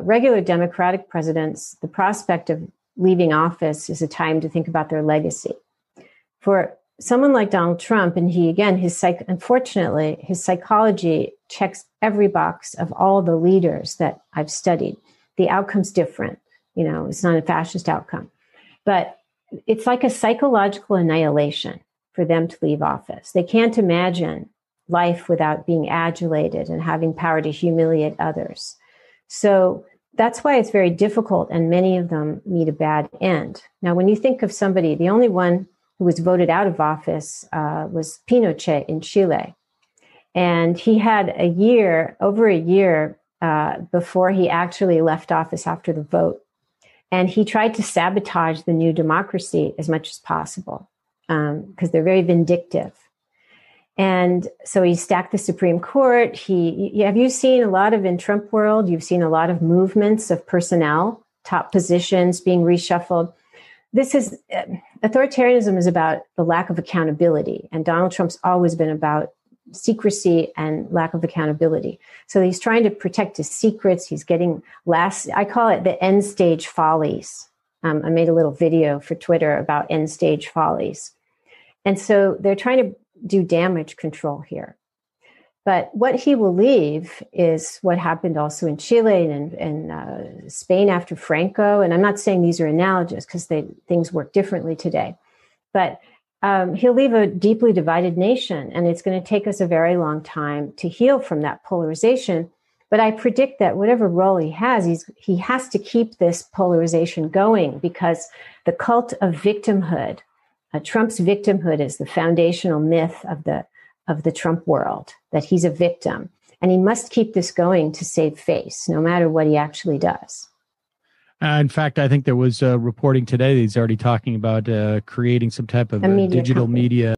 regular Democratic presidents, the prospect of leaving office is a time to think about their legacy. For someone like Donald Trump, and he, again, unfortunately, his psychology checks every box of all the leaders that I've studied. The outcome's different. You know, it's not a fascist outcome. But it's like a psychological annihilation for them to leave office. They can't imagine life without being adulated and having power to humiliate others. So that's why it's very difficult, and many of them meet a bad end. Now, when you think of somebody, the only one who was voted out of office was Pinochet in Chile. And he had over a year before he actually left office after the vote. And he tried to sabotage the new democracy as much as possible, because they're very vindictive. And so he stacked the Supreme Court. Have you seen a lot of, in Trump world, you've seen a lot of movements of personnel, top positions being reshuffled. This is, authoritarianism is about the lack of accountability. And Donald Trump's always been about secrecy and lack of accountability. So he's trying to protect his secrets. He's getting I call it the end stage follies. I made a little video for Twitter about end stage follies. And so they're trying to do damage control here. But what he will leave is what happened also in Chile and in Spain after Franco. And I'm not saying these are analogous, because things work differently today. But he'll leave a deeply divided nation, and it's going to take us a very long time to heal from that polarization. But I predict that whatever role he has, he has to keep this polarization going, because the cult of victimhood, Trump's victimhood, is the foundational myth of the Trump world, that he's a victim. And he must keep this going to save face, no matter what he actually does. In fact, I think there was reporting today that he's already talking about creating some type of digital media.